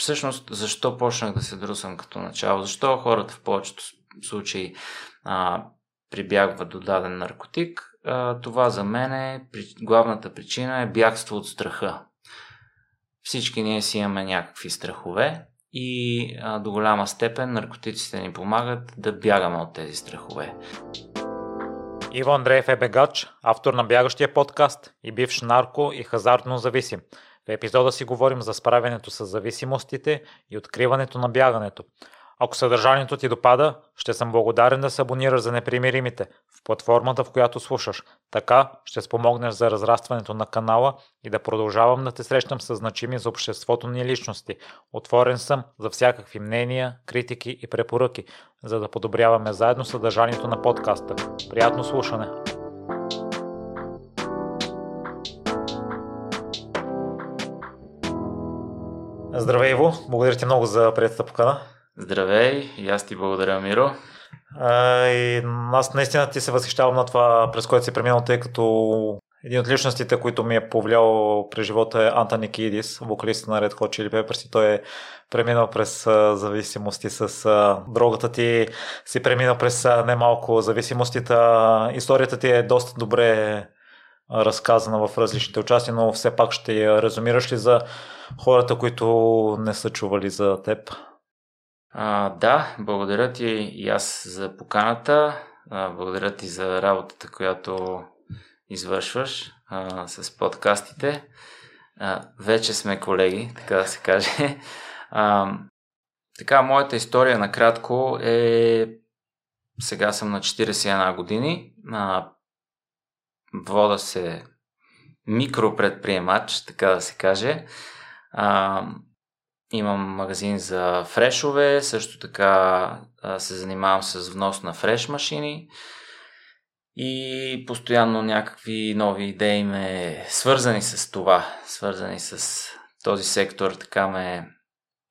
Всъщност, защо почнах да се друсам като начало? Защо хората в повечето случаи прибягват до даден наркотик? Това за мен е главната причина е бягство от страха. Всички ние си имаме някакви страхове и до голяма степен наркотиците ни помагат да бягаме от тези страхове. Иво Андреев е бегач, автор на Бягащия подкаст и бивш нарко и хазартно зависим. В епизода си говорим за справянето с зависимостите и откриването на бягането. Ако съдържанието ти допада, ще съм благодарен да се абонираш за Непримиримите в платформата, в която слушаш. Така ще спомогнеш за разрастването на канала и да продължавам да те срещам с значими за обществото ни личности. Отворен съм за всякакви мнения, критики и препоръки, за да подобряваме заедно съдържанието на подкаста. Приятно слушане! Здравей, Иво! Благодаря ти много за представката. Здравей, и аз ти благодаря, Миро. И аз наистина ти се възхищавам на това, през което си преминал, тъй като един от личностите, които ми е повлиял през живота е Антон Кидис, вокалист на Red Hot Chili Peppers, и той е преминал през зависимости с дрогата ти, си преминал през немалко зависимостите. Историята ти е доста добре разказана в различните участия, но все пак ще я резумираш ли за хората, които не са чували за теб? Да, благодаря ти и аз за поканата, благодаря ти за работата, която извършваш с подкастите. Вече сме колеги, така да се каже. Така, моята история накратко е, сега съм на 41 години, вода се микропредприемач, така да се каже. Имам магазин за фрешове, също така се занимавам с внос на фреш машини и постоянно някакви нови идеи ме свързани с този сектор, така ме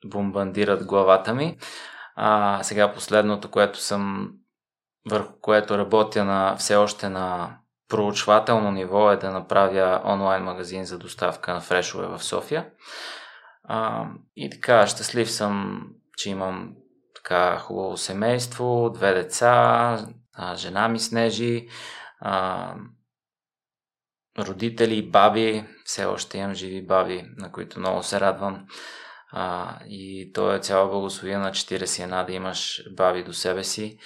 бомбандират главата ми. Сега последното, което съм, върху което работя все още на проучвателно ниво, е да направя онлайн магазин за доставка на фрешове в София. И така, щастлив съм, че имам така хубаво семейство, 2 деца, жена ми Снежи, родители, баби, все още имам живи баби, на които много се радвам. И то е цяла благословия на 41 да имаш баби до себе си.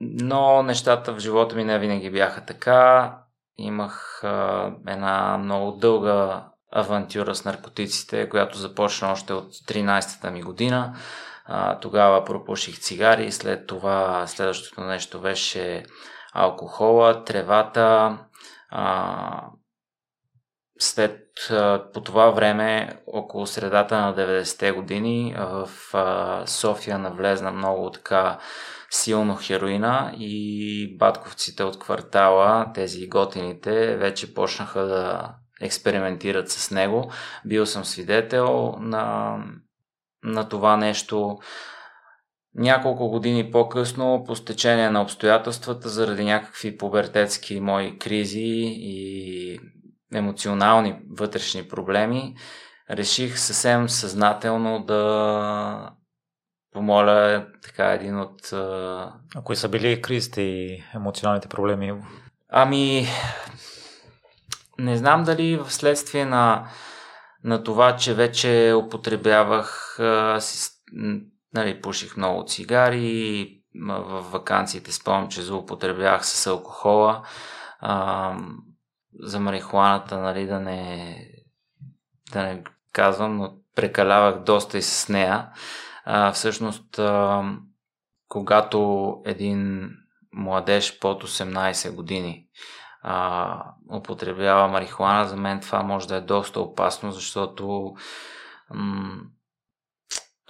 Но нещата в живота ми не винаги бяха така. Имах една много дълга авантюра с наркотиците, която започна още от 13-та ми година. Тогава пропуших цигари, след това следващото нещо беше алкохола, тревата. По това време, около средата на 90-те години, в София навлезна много така силно хероина и батковците от квартала, тези готините, вече почнаха да експериментират с него. Бил съм свидетел на това нещо. Няколко години по-късно, по стечение на обстоятелствата, заради някакви пубертетски мои кризи и емоционални вътрешни проблеми, реших съвсем съзнателно да помоля така един от... А кои са били кризите и емоционалните проблеми? Не знам дали вследствие на това, че вече употребявах, пуших много цигари, в ваканциите спомням, че злоупотребявах с алкохола, за марихуаната, да не казвам, но прекалявах доста и с нея. Всъщност, когато един младеж под 18 години употребява марихуана, за мен това може да е доста опасно, защото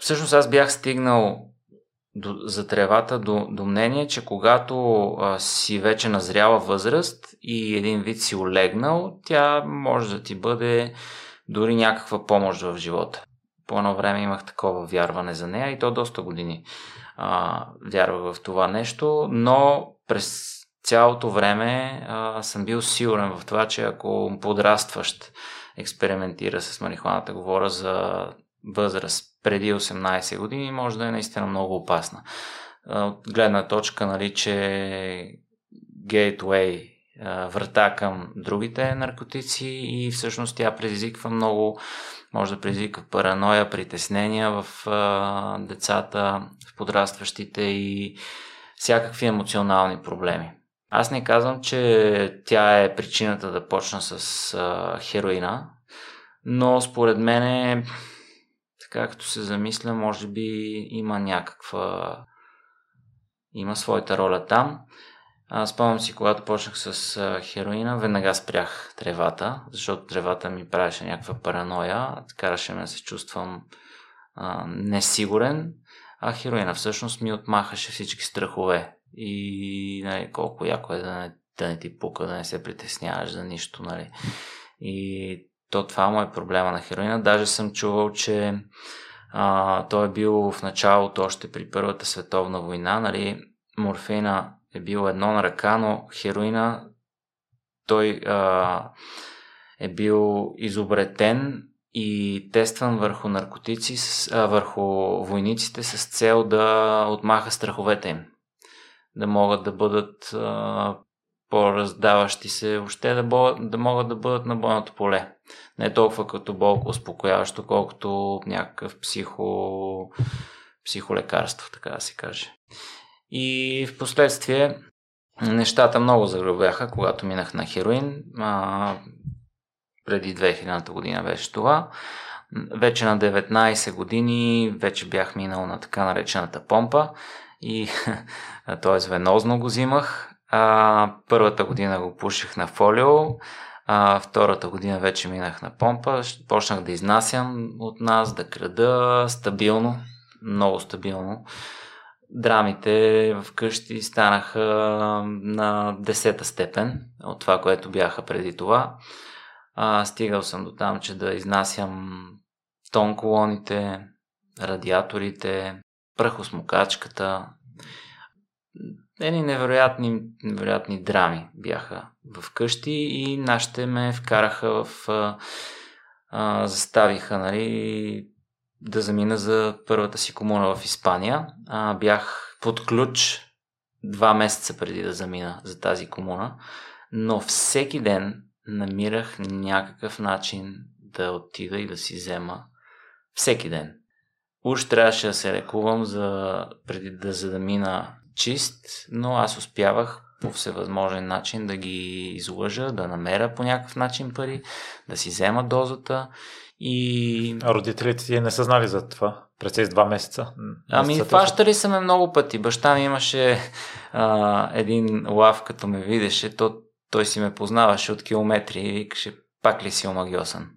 всъщност аз бях стигнал за тревата до мнение, че когато си вече назряла възраст и един вид си олегнал, тя може да ти бъде дори някаква помощ в живота. По едно време имах такова вярване за нея и то доста години вярвах в това нещо, но през цялото време съм бил сигурен в това, че ако подрастващ експериментира с марихуаната, говоря за възраст преди 18 години, може да е наистина много опасна. От гледна точка, нали, че гейтвей, врата към другите наркотици и всъщност тя предизвиква много, може да предизвиква параноя, притеснения в децата, в подрастващите и всякакви емоционални проблеми. Аз не казвам, че тя е причината да почна с хероина, но според мен е, така като се замисля, може би има някаква, има своята роля там. Спомням си, когато почнах с хероина, веднага спрях тревата, защото тревата ми правеше някаква параноя, караше ме да се чувствам несигурен, а хероина всъщност ми отмахаше всички страхове. И нали, колко яко е да не ти пука, да не се притесняваш за нищо, нали. И то това му е проблема на хероина. Даже съм чувал, че той е бил в началото, още при Първата световна война, нали, морфина е бил едно на ръка, но хероина той е бил изобретен и тестван върху наркотици, върху войниците с цел да отмаха страховете им. Да могат да бъдат по-раздаващи се, въобще да могат да бъдат на бойното поле. Не толкова като болко успокояващо, колкото някакъв психолекарство, така да се каже. И в последствие нещата много загрубяха, когато минах на хероин. Преди 2000 година беше това. Вече на 19 години вече бях минал на така наречената помпа. И, т.е. венозно го взимах. Първата година го пуших на фолио, втората година вече минах на помпа. Почнах да изнасям от нас, да крада стабилно, много стабилно. Драмите вкъщи станаха на 10-та степен от това, което бяха преди това. Стигал съм до там, че да изнасям тон колоните, радиаторите, прахосмукачката. Едни невероятни драми бяха вкъщи и нашите ме вкараха в... заставиха, нали, да замина за първата си комуна в Испания. Бях под ключ 2 месеца преди да замина за тази комуна, но всеки ден намирах някакъв начин да отида и да си взема. Всеки ден. Уж трябваше да се лекувам преди да мина чист, но аз успявах по всевъзможен начин да ги излъжа, да намеря по някакъв начин пари, да си взема дозата. И... А родителите ти не са знали за това през тези 2 месеца? Ами фащали са ме много пъти. Баща ми имаше един лав, като ме видеше, той си ме познаваше от километри и викаше, пак ли си омагиосан?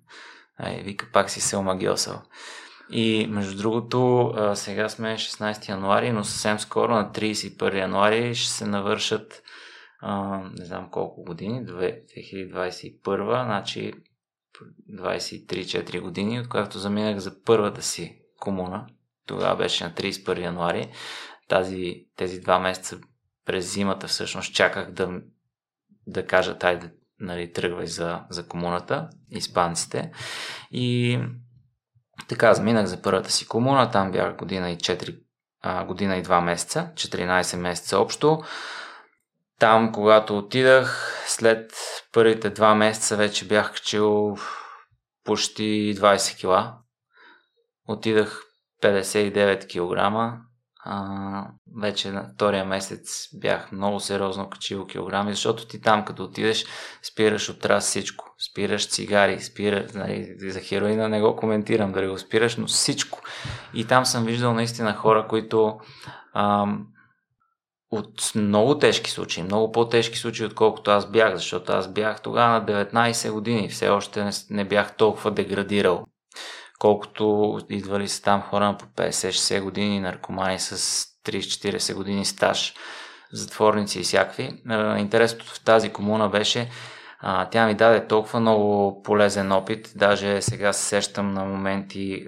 Вика, пак си се омагиосал. И между другото, сега сме 16 януари, но съвсем скоро на 31 януари ще се навършат не знам колко години, 2021, значи 23-4 години, от когато заминах за първата си комуна. Тогава беше на 31 януари. Тези 2 месеца през зимата всъщност чаках да кажа, айде, нали, тръгвай за комуната, испанците. И така, заминах за първата си комуна, там бях година и 2 месеца, 14 месеца общо. Там, когато отидах, след първите 2 месеца вече бях качил почти 20 кила. Отидах 59 килограма. Вече на втория месец бях много сериозно качил килограми, защото ти там като отидеш спираш от раз всичко, спираш цигари, спираш, нали, за хероина не го коментирам дали го спираш, но всичко. И там съм виждал наистина хора, които от много тежки случаи, много по-тежки случаи, отколкото аз бях, защото аз бях тогава на 19 години, все още не бях толкова деградирал, колкото идвали са там хора по 50-60 години, наркомани с 30-40 години стаж, затворници и всякакви. Интересното в тази комуна беше, тя ми даде толкова много полезен опит, даже сега се сещам на моменти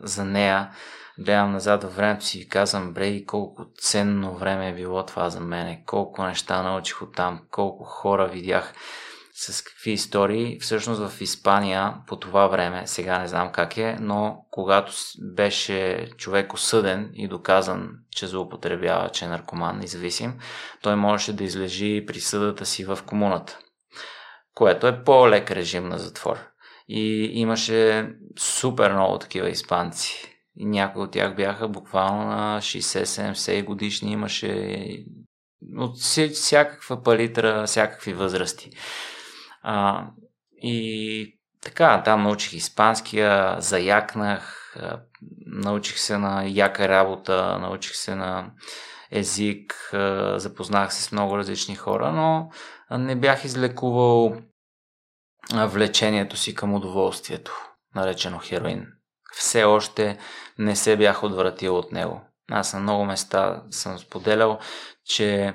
за нея, гледам назад във времето си и казвам, брей, колко ценно време е било това за мене, колко неща научих оттам, колко хора видях. с какви истории. Всъщност в Испания по това време, сега не знам как е, но когато беше човек осъден и доказан, че злоупотребява, че е наркоман, независим, той можеше да излежи присъдата си в комуната, което е по-лек режим на затвор. И имаше супер много такива испанци. И някои от тях бяха буквално на 60-70 годишни, имаше от всякаква палитра, всякакви възрасти. И така, там научих испанския, заякнах, научих се на яка работа, научих се на език, запознах се с много различни хора, но не бях излекувал влечението си към удоволствието, наречено хероин. Все още не се бях отвратил от него. Аз на много места съм споделял, че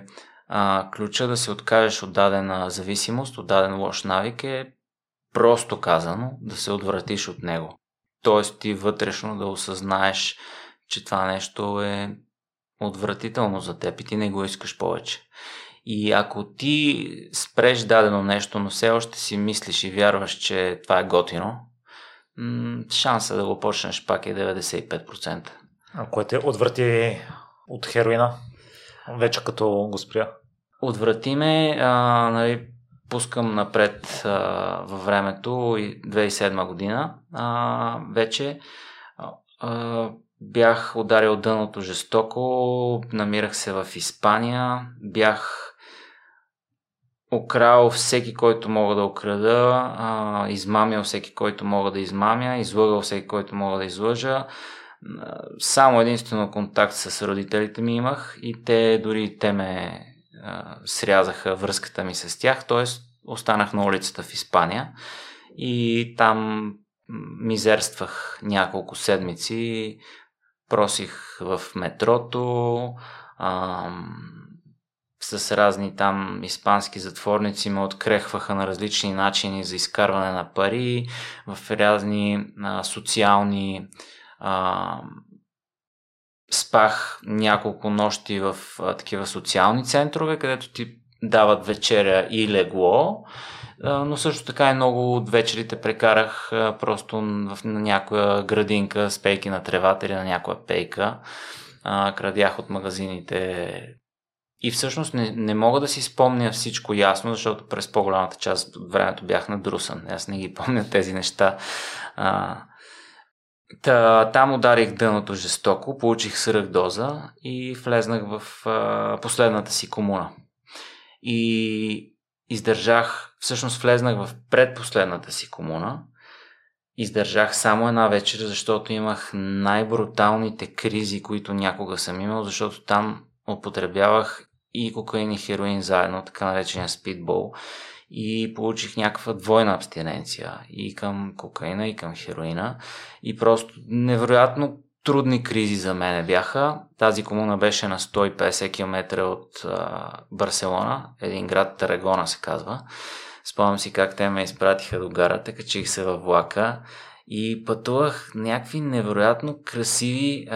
ключа да се откажеш от дадена зависимост, от даден лош навик е просто казано да се отвратиш от него. Тоест ти вътрешно да осъзнаеш, че това нещо е отвратително за теб и ти не го искаш повече. И ако ти спреш дадено нещо, но все още си мислиш и вярваш, че това е готино, шанса да го почнеш пак е 95%. А кое те отврати от хероина, вече като го спря? Отврати ме, пускам напред във времето, 2007 година вече. Бях ударил дъното жестоко, намирах се в Испания, бях украл всеки, който мога да украда, измамил всеки, който мога да измамя, излъгал всеки, който мога да излъжа. Само единствено контакт с родителите ми имах и те дори ме срязаха връзката ми с тях, т.е. останах на улицата в Испания и там мизерствах няколко седмици, просих в метрото, с разни там испански затворници ме открехваха на различни начини за изкарване на пари, в разни социални... спах няколко нощи в такива социални центрове, където ти дават вечеря и легло, но също така и много от вечерите прекарах просто в някоя градинка, спейки на тревата или на някоя пейка, крадях от магазините. И всъщност не мога да си спомня всичко ясно, защото през по-голямата част от времето бях надрусан. Аз не ги помня тези неща. Там ударих дъното жестоко, получих свръхдоза и влезнах в последната си комуна. И всъщност влезнах в предпоследната си комуна. Издържах само една вечер, защото имах най-бруталните кризи, които някога съм имал, защото там употребявах и кокаин и хероин заедно, така наречения спидбол. И получих някаква двойна абстиненция и към кокаина, и към хероина. И просто невероятно трудни кризи за мене бяха. Тази комуна беше на 150 км от Барселона, един град, Тарагона се казва. Спомням си как те ме изпратиха до гарата, качих се във влака и пътувах някакви невероятно красиви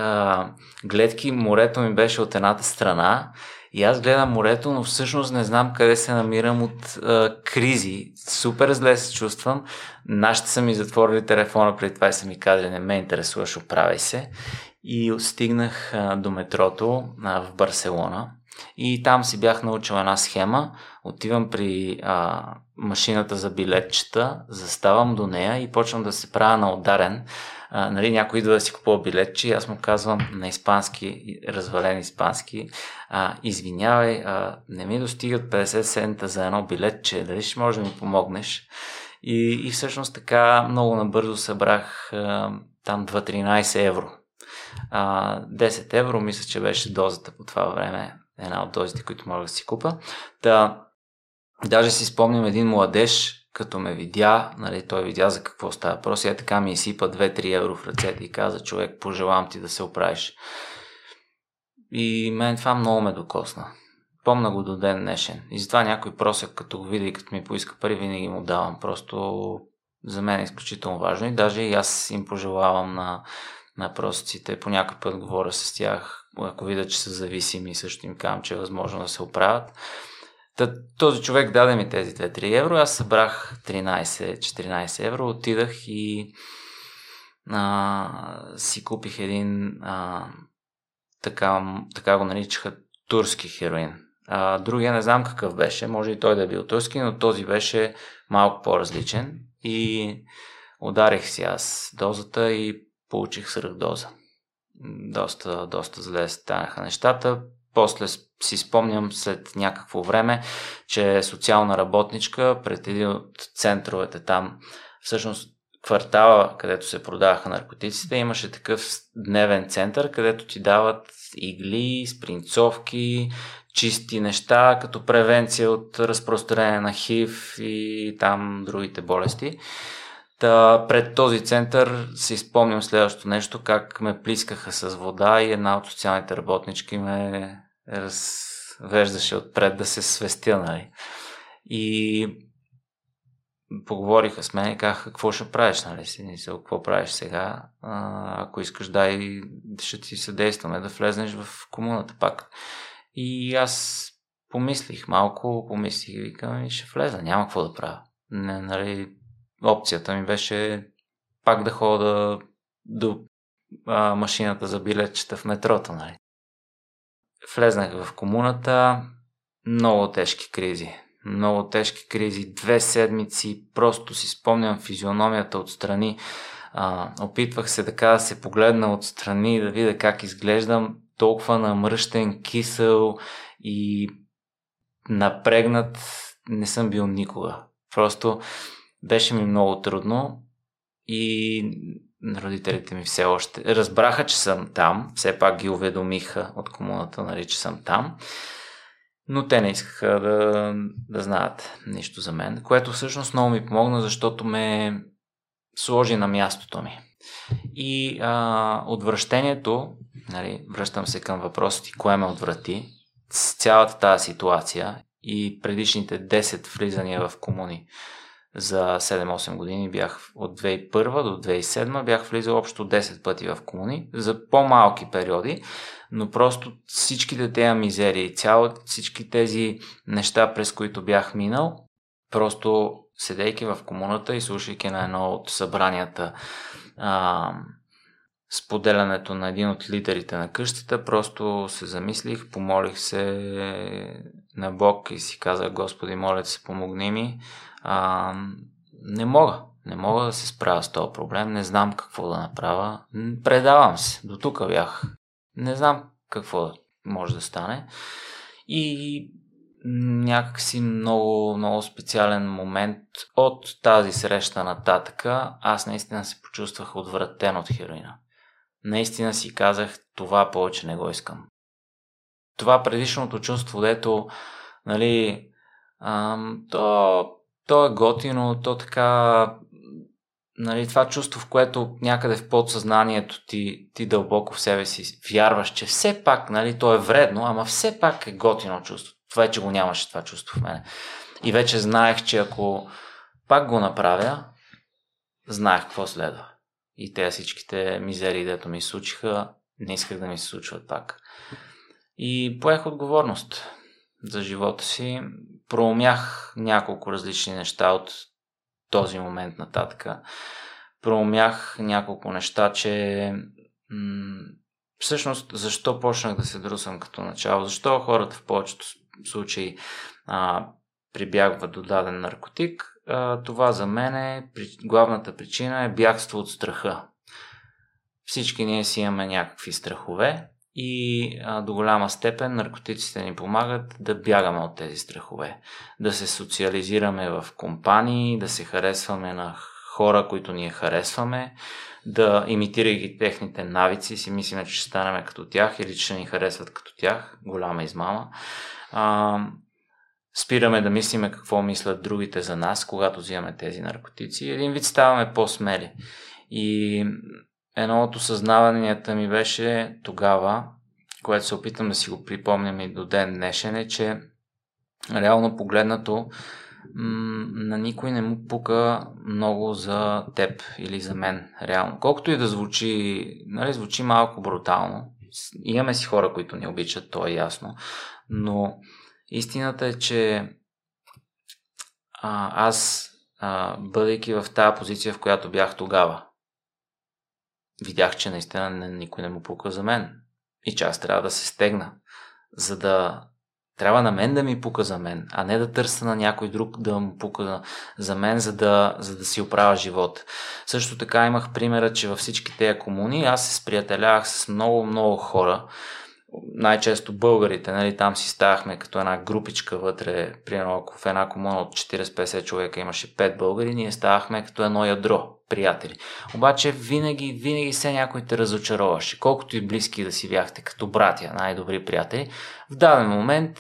гледки. Морето ми беше от едната страна. И аз гледам морето, но всъщност не знам къде се намирам от кризи. Супер зле се чувствам. Нашите са ми затворили телефона, преди това и са ми казали, не ме интересуваш, оправяй се. И стигнах до метрото в Барселона. И там си бях научил една схема. Отивам при машината за билетчета, заставам до нея и почвам да се правя на ударен. Някой идва да си купува билетче и аз му казвам на испански, развален испански, извинявай, не ми достигат 50 цента за едно билетче, дали ще можеш да ми помогнеш? И всъщност така много набързо събрах там 13 евро. 10 евро мисля, че беше дозата по това време, една от дозите, които мога да си купа. Даже си спомням един младеж, като ме видя, той видя за какво става въпрос, и така ми изсипа 2-3 евро в ръцете и каза, човек, пожелавам ти да се оправиш. И мен това много ме докосна. Помна го до ден днешен. И затова някой просяк, като го видя и като ми поиска пари, винаги му давам. Просто за мен е изключително важно и даже и аз им пожелавам на просиците. По някой път говоря с тях, ако видя, че са зависими, също им казвам, че е възможно да се оправят. Този човек даде ми тези 2-3 евро, аз събрах 13-14 евро, отидах и си купих един, така го наричаха, турски хероин. Другия не знам какъв беше, може и той да е бил турски, но този беше малко по-различен и ударих си аз дозата и получих свръхдоза. Доста зле станаха нещата. После си спомням след някакво време, че социална работничка пред един от центровете там, всъщност квартала, където се продаваха наркотиците, имаше такъв дневен център, където ти дават игли, спринцовки, чисти неща, като превенция от разпространение на ХИВ и там другите болести. Та, пред този център си спомням следващото нещо, как ме плискаха с вода и една от социалните работнички ме развеждаше отпред да се свестя, нали. И поговориха с мен и казаха, какво ще правиш, нали, какво правиш сега, ако искаш, дай, ще ти съдействаме да влезнеш в комуната пак. И аз помислих малко и викам, ще влеза, няма какво да правя. Не, нали, опцията ми беше пак да хода до машината за билетчета в метрото, нали. Влезнах в комуната, много тежки кризи, 2 седмици, просто си спомням физиономията отстрани. Опитвах се така да се погледна отстрани, да видя как изглеждам, толкова намръщен, кисел и напрегнат не съм бил никога. Просто беше ми много трудно и родителите ми все още разбраха, че съм там, все пак ги уведомиха от комуната, нали, че съм там. Но те не искаха да знаят нищо за мен, което всъщност много ми помогна, защото ме сложи на мястото ми. И отвращението, нали, връщам се към въпросите, кое ме отврати, с цялата тази ситуация и предишните 10 влизания в комуни за 7-8 години, бях от 2001 до 2007, бях влизал общо 10 пъти в комуни за по-малки периоди, но просто всичките тези мизерии, всички тези неща, през които бях минал, просто седейки в комуната и слушайки на едно от събранията споделянето на един от лидерите на къщата, просто се замислих, помолих се на Бог и си казах, Господи, моля да се помогни ми. Не мога да се справя с този проблем, не знам какво да направя, предавам се, до тук бях, не знам какво може да стане. И някакси много, много специален момент от тази среща нататъка, аз наистина се почувствах отвратен от хероина. Наистина си казах, това повече не го искам. Това предишното чувство, дето, нали, то е готино, то така, нали, това чувство, в което някъде в подсъзнанието ти дълбоко в себе си вярваш, че все пак, нали, то е вредно, ама все пак е готино чувство. Това е, че го нямаше това чувство в мене. И вече знаех, че ако пак го направя, знаех какво следва. И те всичките мизерии, дето ми случиха, не исках да ми се случват пак. И поех отговорност за живота си. Проумях няколко различни неща от този момент нататък. Проумях няколко неща, че всъщност защо почнах да се друсам като начало, защо хората в повечето случаи прибягват до даден наркотик. Това за мен е главната причина е бягство от страха. Всички ние си имаме някакви страхове и до голяма степен наркотиците ни помагат да бягаме от тези страхове, да се социализираме в компании, да се харесваме на хора, които ние харесваме, да имитирайки техните навици, си мислим, че ще станем като тях или че ще ни харесват като тях, голяма измама. Спираме да мислиме какво мислят другите за нас, когато взимаме тези наркотици. Един вид ставаме по-смели. И едно от осъзнаванията ми беше тогава, което се опитам да си го припомням и до ден днешен, е, че реално погледнато на никой не му пука много за теб или за мен, реално. Колкото и да звучи, нали, звучи малко брутално. Имаме си хора, които ни обичат, то е ясно, но Истината е, че аз, бъдейки в тази позиция, в която бях тогава, видях, че наистина никой не му пука за мен и че аз трябва да се стегна, за да трябва на мен да ми пука за мен, а не да търся на някой друг да му пука за мен, за да си оправя живот. Също така имах примера, че във всички тези комуни аз се сприятелявах с много хора, най-често българите, нали, там си ставахме като една групичка вътре, примерно в една комуна от 40-50 човека имаше 5 българи, ние ставахме като едно ядро, приятели. Обаче винаги се някой те разочароваше, колкото и близки да си бяхте, като братя, най-добри приятели, в даден момент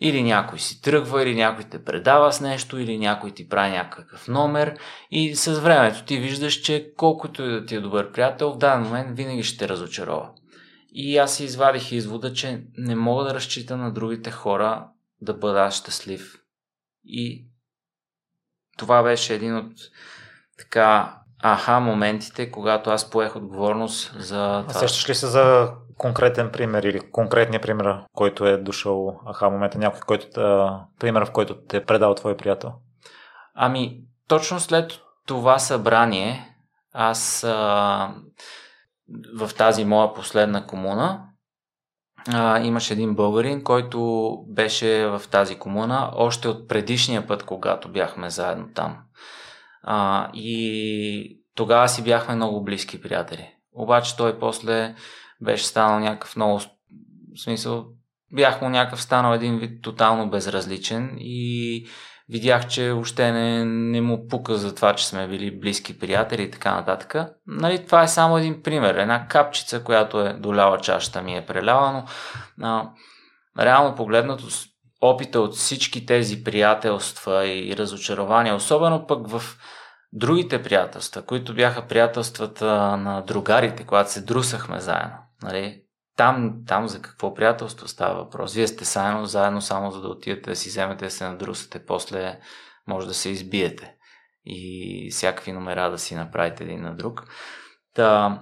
или някой си тръгва, или някой те предава с нещо, или някой ти прави някакъв номер и с времето ти виждаш, че колкото и да ти е добър приятел, в даден момент винаги ще те разочарова. И аз си извадих извода, че не мога да разчитам на другите хора да бъда щастлив. И това беше един от така аха моментите, когато аз поех отговорност за това. Сещаш ли се за конкретен пример или конкретния пример, който е дошъл аха момента, някой, пример, в който те е предал твой приятел? Ами, точно след това събрание аз... в тази моя последна комуна имаше един българин, който беше в тази комуна още от предишния път, когато бяхме заедно там. И тогава си бяхме много близки приятели. Обаче той после беше станал някакъв много... В смисъл, бях му някакъв станал един вид тотално безразличен и видях, че въобще не му пука за това, че сме били близки приятели и така нататък. Нали, това е само един пример, една капчица, която е доляла чашата ми е преляла, но реално погледнато опита от всички тези приятелства и разочарования, особено пък в другите приятелства, които бяха приятелствата на другарите, когато се друсахме заедно. Нали, Там за какво приятелство става въпрос? Вие сте заедно само за да отидете да си вземете, да се надрусате, после може да се избиете и всякакви номера да си направите един на друг. Та,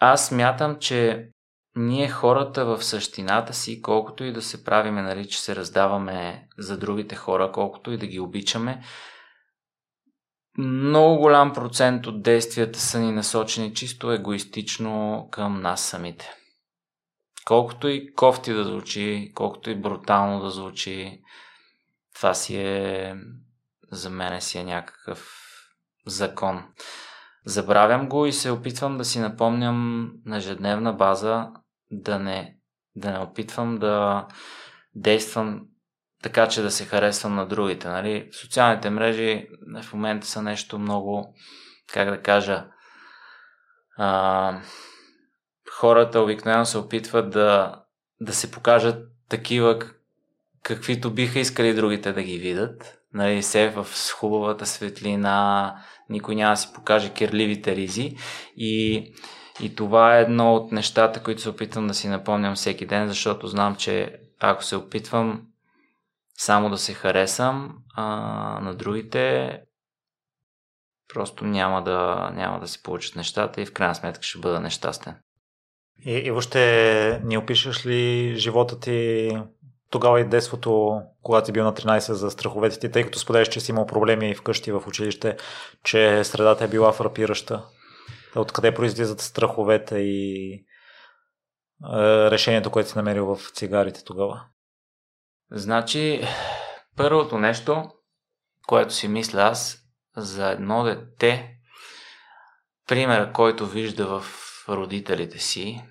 аз смятам, че ние хората в същината си, колкото и да се правиме, нали, че се раздаваме за другите хора, колкото и да ги обичаме, много голям процент от действията са ни насочени чисто егоистично към нас самите. Колкото и кофти да звучи, колкото и брутално да звучи, това си е, за мен си е някакъв закон. Забравям го и се опитвам да си напомням на ежедневна база да не опитвам да действам така, че да се харесвам на другите. Нали? Социалните мрежи в момента са нещо много, как да кажа, хората обикновено се опитват да се покажат такива, каквито биха искали другите да ги видят. Нали, се в хубавата светлина, никой няма да си покаже кирливите ризи. И това е едно от нещата, които се опитвам да си напомням всеки ден, защото знам, че ако се опитвам само да се харесам на другите, просто няма да се получат нещата и в крайна сметка ще бъда нещастен. И въобще ни опишеш ли живота ти тогава и детството, когато си бил на 13, за страховете ти, тъй като споделяш, че си имал проблеми вкъщи, в училище, че средата е била фрапираща? Откъде произлизат страховете и решението, което си намерил в цигарите тогава? Значи, първото нещо, което си мисля аз за едно дете, пример, който вижда в родителите си,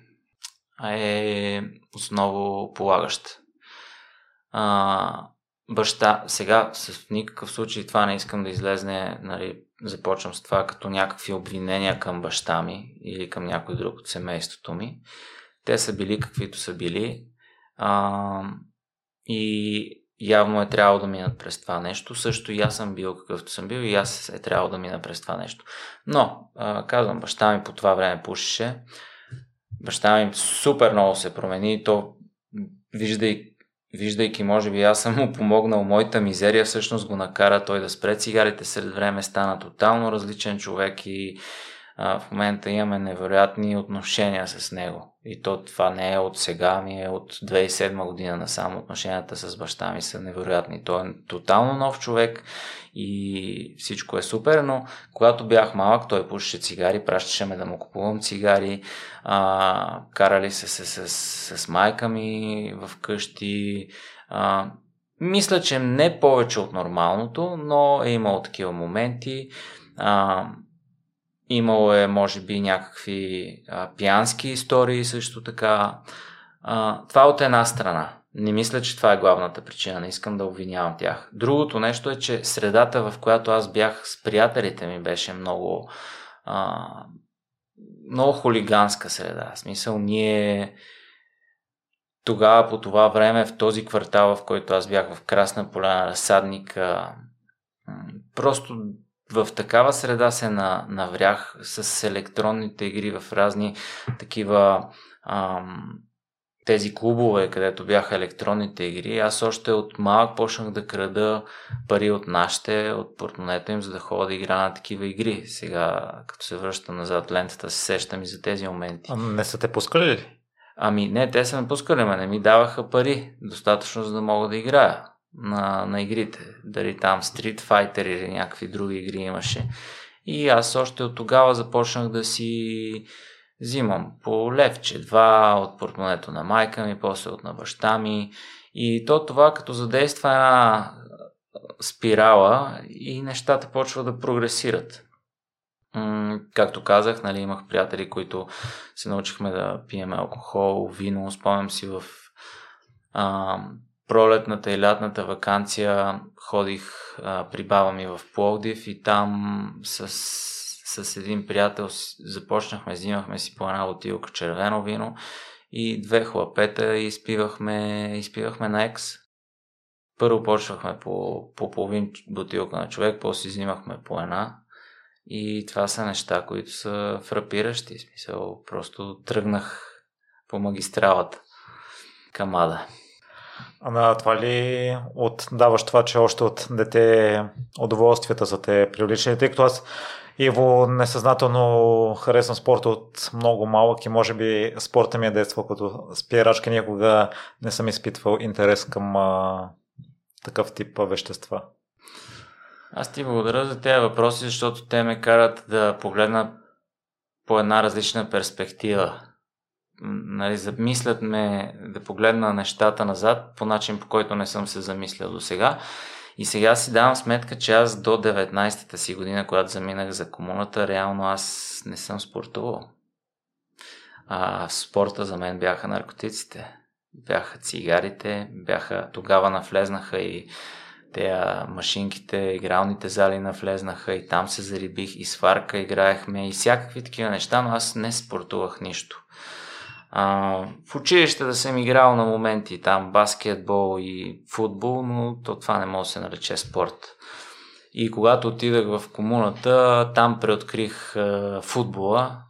е основополагащ. Баща, сега в никакъв случай това не искам да излезне, нали, започвам с това като някакви обвинения към баща ми или към някой друг от семейството ми. Те са били каквито са били и явно е трябвало да минат през това нещо. Също и аз съм бил какъвто съм бил и аз е трябвало да мина през това нещо. Но, казвам, баща ми по това време пушеше. Баща ми супер много се промени и то, виждайки, може би аз съм му помогнал, моята мизерия всъщност го накара той да спре цигарите. Сред време стана тотално различен човек и в момента имаме невероятни отношения с него. И то това не е от сега, ми е от 2007 година насам. Отношенията с баща ми са невероятни. Той е тотално нов човек и всичко е супер, но когато бях малък, той пушеше цигари, пращаше ме да му купувам цигари, карали се с майка ми вкъщи. Мисля, че не повече от нормалното, но е имало такива моменти. Имало е, може би, някакви пиянски истории също така. Това от една страна. Не мисля, че това е главната причина. Не искам да обвинявам тях. Другото нещо е, че средата, в която аз бях с приятелите ми, беше много, много хулиганска среда. В смисъл, ние тогава по това време, в този квартал, в който аз бях, в Красна поляна, Разсадник, просто в такава среда се наврях с електронните игри в разни такива тези клубове, където бяха електронните игри. Аз още от малък почнах да крада пари от нашите, от портмонето им, за да ходя да игра на такива игри. Сега, като се връща назад лентата, се сещам и за тези моменти. А не са те пускали ли? Ами не, те са ме пускали, ме не ми даваха пари достатъчно, за да мога да играя на игрите. Дали там Street Fighter или някакви други игри имаше. И аз още от тогава започнах да си взимам по левче, два от портмонето на майка ми, после от на баща ми. И то това като задейства една спирала и нещата почва да прогресират. Както казах, нали, имах приятели, които се научихме да пием алкохол, вино. Спомням си в пролетната и лятната ваканция ходих при баба ми в Пловдив и там с един приятел започнахме, взимахме си по една бутилка червено вино и две хлапета и изпивахме на екс. Първо почвахме по половин бутилка на човек, после взимахме по една. И това са неща, които са фрапиращи. В смисъл, просто тръгнах по магистралата към ада. А това ли отдаваш това, че още от дете удоволствията за те привличали? Тъй като аз, Иво, несъзнателно харесвам спорта от много малък и може би спорта ми е детство, като спирачка никога не съм изпитвал интерес към такъв тип вещества. Аз ти благодаря за тези въпроси, защото те ме карат да погледна по една различна перспектива. Нали, замислят ме да погледна нещата назад по начин, по който не съм се замислял до сега. И сега си давам сметка, че аз до 19-та си година, когато заминах за комуната, реално аз не съм спортувал. В спорта за мен бяха наркотиците, бяха цигарите, бяха тогава навлезнаха и те машинките, игралните зали навлезнаха и там се зарибих, и сварка играехме и всякакви такива неща, но аз не спортувах нищо. В училище да съм играл на моменти там баскетбол и футбол, но то това не може да се нарече спорт. И когато отидах в комуната, там преоткрих футбола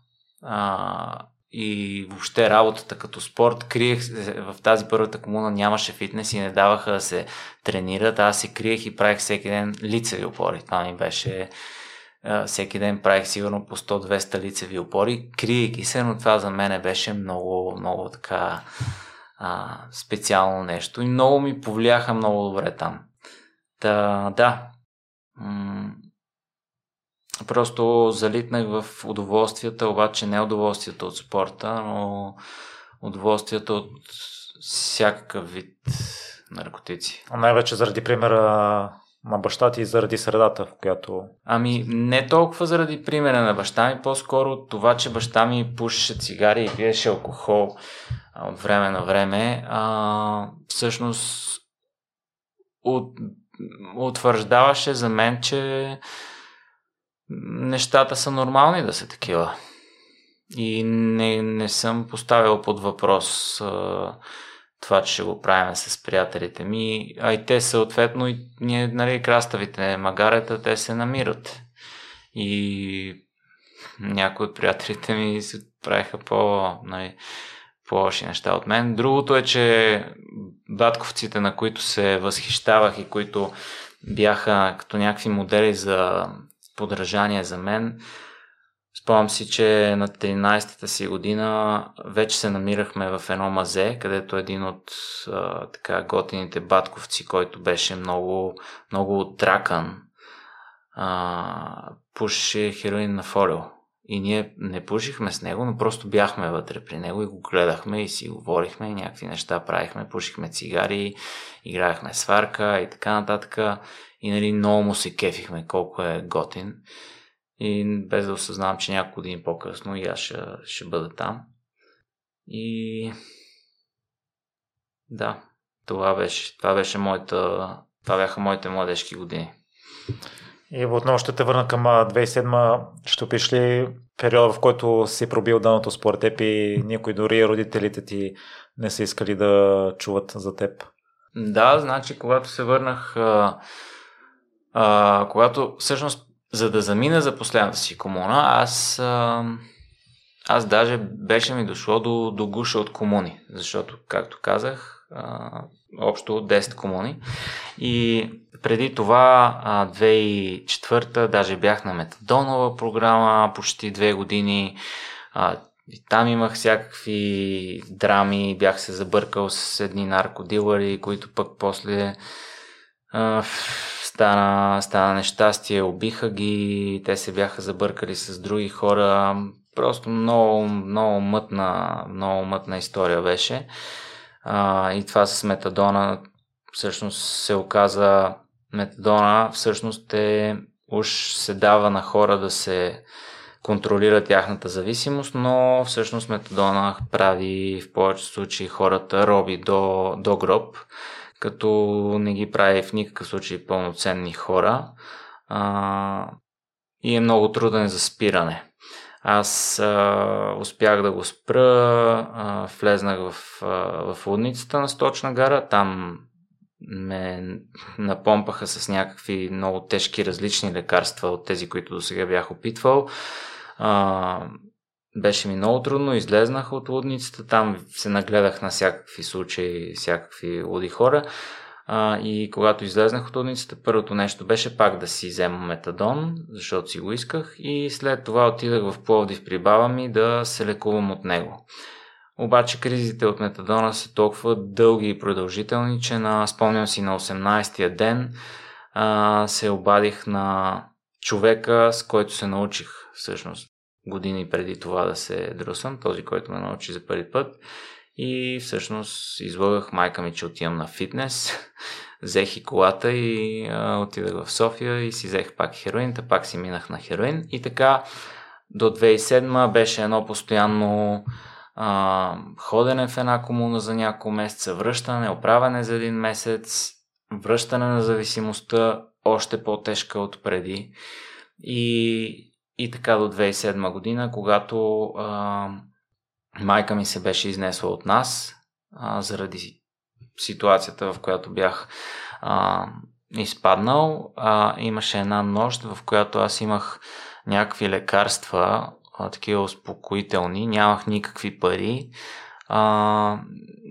и въобще работата като спорт. Криех, в тази първата комуна нямаше фитнес и не даваха да се тренират. Аз се криех и правих всеки ден лицеви опори. Това ми беше, всеки ден правих сигурно по 100-200 лицеви опори. Криейки се, но това за мен беше много, много така специално нещо. И много ми повлияха много добре там. Да. Просто залитнах в удоволствията, обаче не удоволствията от спорта, но удоволствията от всякакъв вид наркотици. А най-вече заради примера на баща ти и заради средата, в която... Ами не толкова заради примера на баща ми, по-скоро това, че баща ми пушеше цигари и пиеше алкохол от време на време, всъщност утвърждаваше за мен, че нещата са нормални да са такива и не съм поставил под въпрос това, че ще го правим с приятелите ми, а и те съответно, и ние, нали, краставите магарета, те се намират и някои от приятелите ми се правиха по-лоши неща от мен. Другото е, че батковците, на които се възхищавах и които бяха като някакви модели за подражание за мен, Спомням си, че на 13-та си година вече се намирахме в едно мазе, където един от така готините батковци, който беше много, много отракан, пушеше хероин на фолио. И ние не пушихме с него, но просто бяхме вътре при него и го гледахме и си говорихме и някакви неща правихме, пушихме цигари, играехме сварка и така нататък. И нали много му се кефихме колко е готин. И без да осъзнавам, че няколко години по-късно и аз ще бъда там. И да, това бяха моите младежки години. И отново ще те върна към 2007, ще опиш ли периода, в който си пробил дъното според теб и никой, дори родителите ти, не са искали да чуват за теб? Да, значи когато се върнах, когато всъщност за да замина за последната си комуна, аз даже беше ми дошло до гуша от комуни, защото, както казах, общо 10 комуни. И преди това, 2004-та, даже бях на метадонова програма почти 2 години. И там имах всякакви драми, бях се забъркал с едни наркодилъри, които пък после... Стана нещастие, убиха ги, те се бяха забъркали с други хора. Просто много, много мътна история беше. И това с метадона всъщност се оказа... Метадона всъщност уж се дава на хора да се контролира тяхната зависимост, но всъщност метадона прави в повечето случаи хората роби до гроб, като не ги прави в никакъв случай пълноценни хора, и е много труден за спиране. Аз успях да го спра, влезнах в лудницата на Сточна гара, там ме напомпаха с някакви много тежки различни лекарства от тези, които до сега бях опитвал. Беше ми много трудно, излезнах от лудницата, там се нагледах на всякакви случаи, всякакви луди хора, и когато излезнах от лудницата, първото нещо беше пак да си взема метадон, защото си го исках, и след това отидах в Пловдив при баба ми да се лекувам от него. Обаче кризите от метадона са толкова дълги и продължителни, че спомням си на 18-тия ден се обадих на човека, с който се научих всъщност години преди това да се друсвам, този, който ме научи за първи път, и всъщност излъгах майка ми, че отивам на фитнес, взех и колата и отидах в София и си взех пак хероин, пак си минах на хероин, и така до 2007 беше едно постоянно ходене в една комуна за няколко месеца, връщане, оправяне за един месец, връщане на зависимостта, още по-тежка от преди, и така до 2007 година, когато майка ми се беше изнесла от нас, заради ситуацията, в която бях изпаднал. Имаше една нощ, в която аз имах някакви лекарства, такива успокоителни, нямах никакви пари,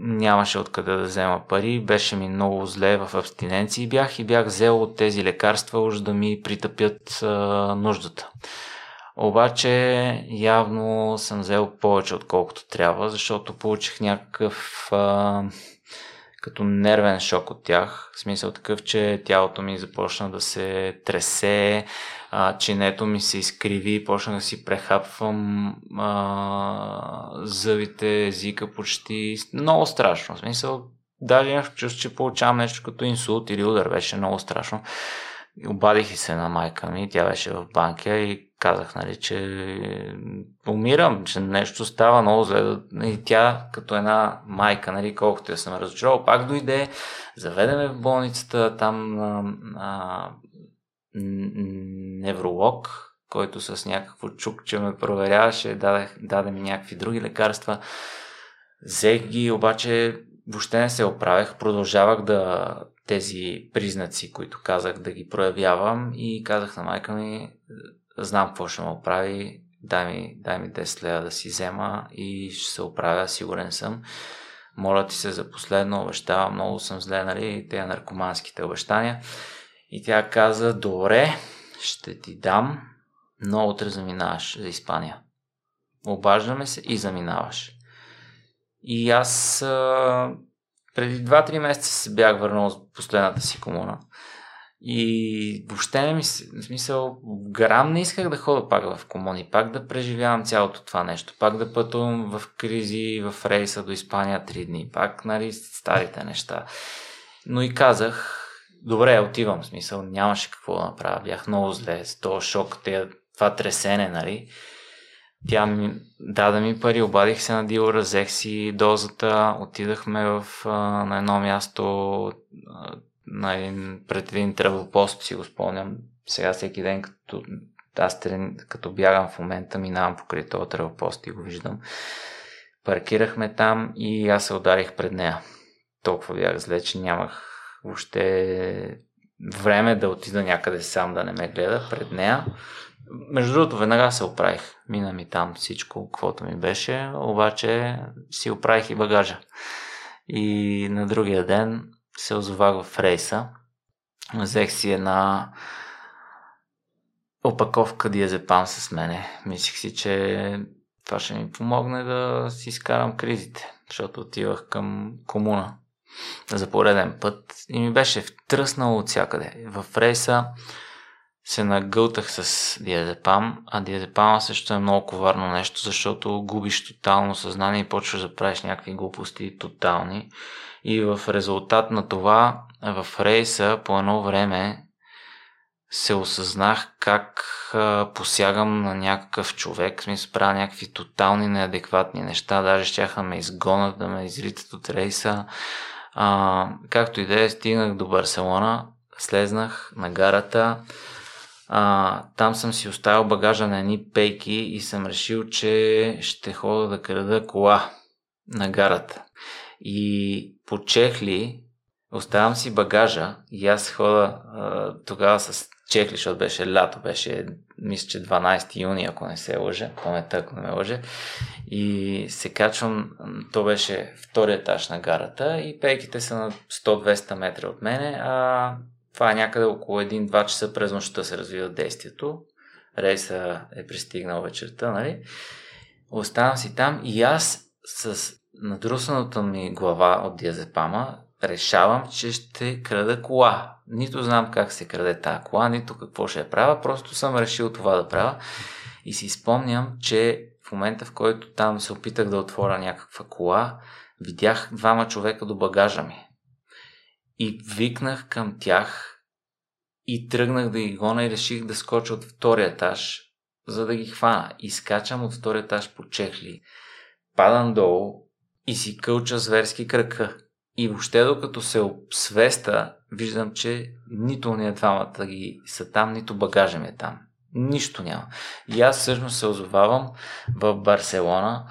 нямаше откъде да взема пари, беше ми много зле, в абстиненции бях и бях взел от тези лекарства, уж да ми притъпят нуждата. Обаче явно съм взел повече отколкото трябва, защото получих някакъв като нервен шок от тях. В смисъл такъв, че тялото ми започна да се тресе, чинето ми се изкриви, почнах да си прехапвам зъбите, езика почти. Много страшно. В смисъл, даже имах чувство, че получавам нещо като инсулт или удар. Беше много страшно. Обадих и се на майка ми, тя беше в банка, и казах, нали, че умирам, че нещо става много зле. И тя, като една майка, нали, колкото я съм разочаровал, пак дойде, заведеме в болницата, там невролог, който с някакво чукче ме проверяваше, даде ми някакви други лекарства, взех ги, обаче въобще не се оправях, продължавах тези признаци, които казах, да ги проявявам, и казах на майка ми, знам какво ще ме оправи, дай ми 10 лева да си взема и ще се оправя, сигурен съм. Моля ти се за последно, обещавам, много съм зле, нали, тези наркоманските обещания. И тя каза, добре, ще ти дам, но утре заминаваш за Испания. Обаждаме се и заминаваш. И аз преди 2-3 месеца се бях върнал с последната си комуна. И въобще не ми смисъл, грам не исках да хода пак в комуни, пак да преживявам цялото това нещо, пак да пътувам в кризи, в рейса до Испания 3 дни, пак, нали, старите неща. Но и казах, добре, отивам, в смисъл, нямаше какво да направя, бях много зле, с този шок, това тресене, нали. Тя ми даде ми пари, обадих се на дилъра, взех си дозата, отидахме на едно място, на един тревелпост, си го спомням. Сега всеки ден, като бягам в момента, минавам покрай този тревелпост и го виждам. Паркирахме там и аз се ударих пред нея. Толкова бях зле, че нямах въобще време да отида някъде сам, да не ме гледа пред нея. Между другото, веднага се оправих. Мина ми там всичко, каквото ми беше, обаче си оправих и багажа. И на другия ден се озовах в рейса. Взех си една опаковка диазепам с мене. Мислих си, че това ще ми помогне да си изкарам кризите, защото отивах към комуна за пореден път и ми беше втръснало от всякъде. В рейса се нагълтах с диазепам, а диазепама също е много коварно нещо, защото губиш тотално съзнание и почваш да правиш някакви глупости тотални. И в резултат на това в рейса по едно време се осъзнах как посягам на някакъв човек, в смисъл правя някакви тотални неадекватни неща, даже щяха ме изгонят, да ме изритат от рейса. Както и да е, стигнах до Барселона, слезнах на гарата. Там съм си оставил багажа на едни пейки и съм решил, че ще хода да крада кола на гарата. И по чехли оставям си багажа и аз хода тогава с чехли, защото беше лято, беше, мисля, че 12 юни, ако не се лъжа, паметта, ако не ме лъжа. И се качвам, то беше втори етаж на гарата и пейките са на 100-200 метра от мене, това е някъде около 1-2 часа през нощта се развива действието. Рейса е пристигнал вечерта, нали? Оставам си там и аз с надрусаната ми глава от диазепама решавам, че ще крада кола. Нито знам как се краде тази кола, нито какво ще я правя, просто съм решил това да правя. И си спомням, че в момента, в който там се опитах да отворя някаква кола, видях 2 човека до багажа ми. И викнах към тях и тръгнах да ги гона и реших да скоча от втория етаж, за да ги хвана. И скачам от втория етаж по чехли, падам долу и си кълча зверски крака. И въобще докато се обсвеста, виждам, че нито не е двамата ги са там, нито багажа ми е там. Нищо няма. И аз всъщност се озовавам в Барселона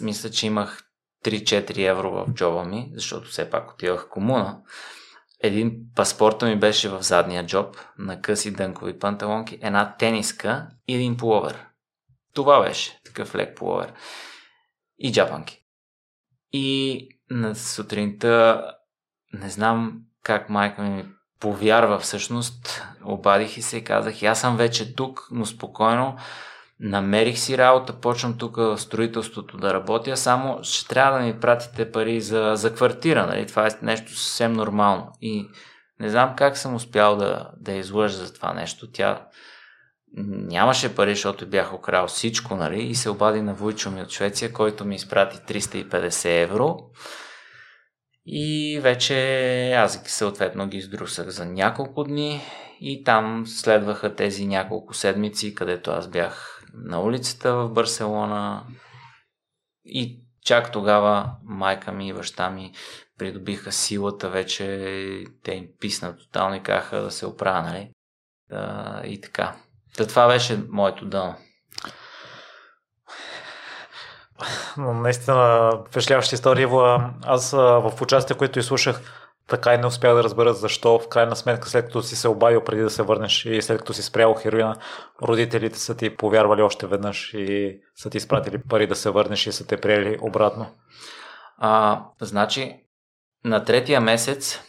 мисля, че имах 3-4 евро в джоба ми, защото все пак отивах в комуна. Един паспорта ми беше в задния джоб, на къси дънкови панталонки, една тениска и един пуловер. Това беше, такъв лек пуловер. И джапанки. И на сутринта, не знам как майка ми повярва всъщност, обадих и се и казах, аз съм вече тук, но спокойно, намерих си работа, почвам тук в строителството да работя, само ще трябва да ми пратите пари за квартира, нали? Това е нещо съвсем нормално. И не знам как съм успял да излъжа за това нещо. Тя нямаше пари, защото бях украл всичко, нали? И се обади на вуйчо ми от Швеция, който ми изпрати 350 евро. И вече аз съответно ги издрусах за няколко дни и там следваха тези няколко седмици, където аз бях на улицата в Барселона и чак тогава майка ми и баща ми придобиха силата вече, те им писна тотално и каха да се оправя, нали? И така. Това беше моето дъно. Наистина впечатляваща история. Аз в участие, което изслушах, така и не успях да разбера защо в крайна сметка, след като си се обадил преди да се върнеш и след като си спрял хероина, родителите са ти повярвали още веднъж и са ти изпратили пари да се върнеш и са те приели обратно. Значи, на 3-я месец,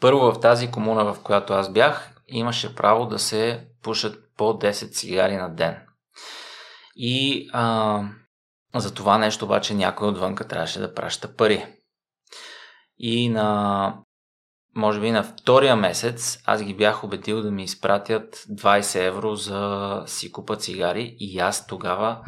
първо в тази комуна, в която аз бях, имаше право да се пушат по 10 цигари на ден. И за това нещо обаче някой отвънка трябваше да праща пари. И на, може би на втория месец аз ги бях убедил да ми изпратят 20 евро за си купа цигари и аз тогава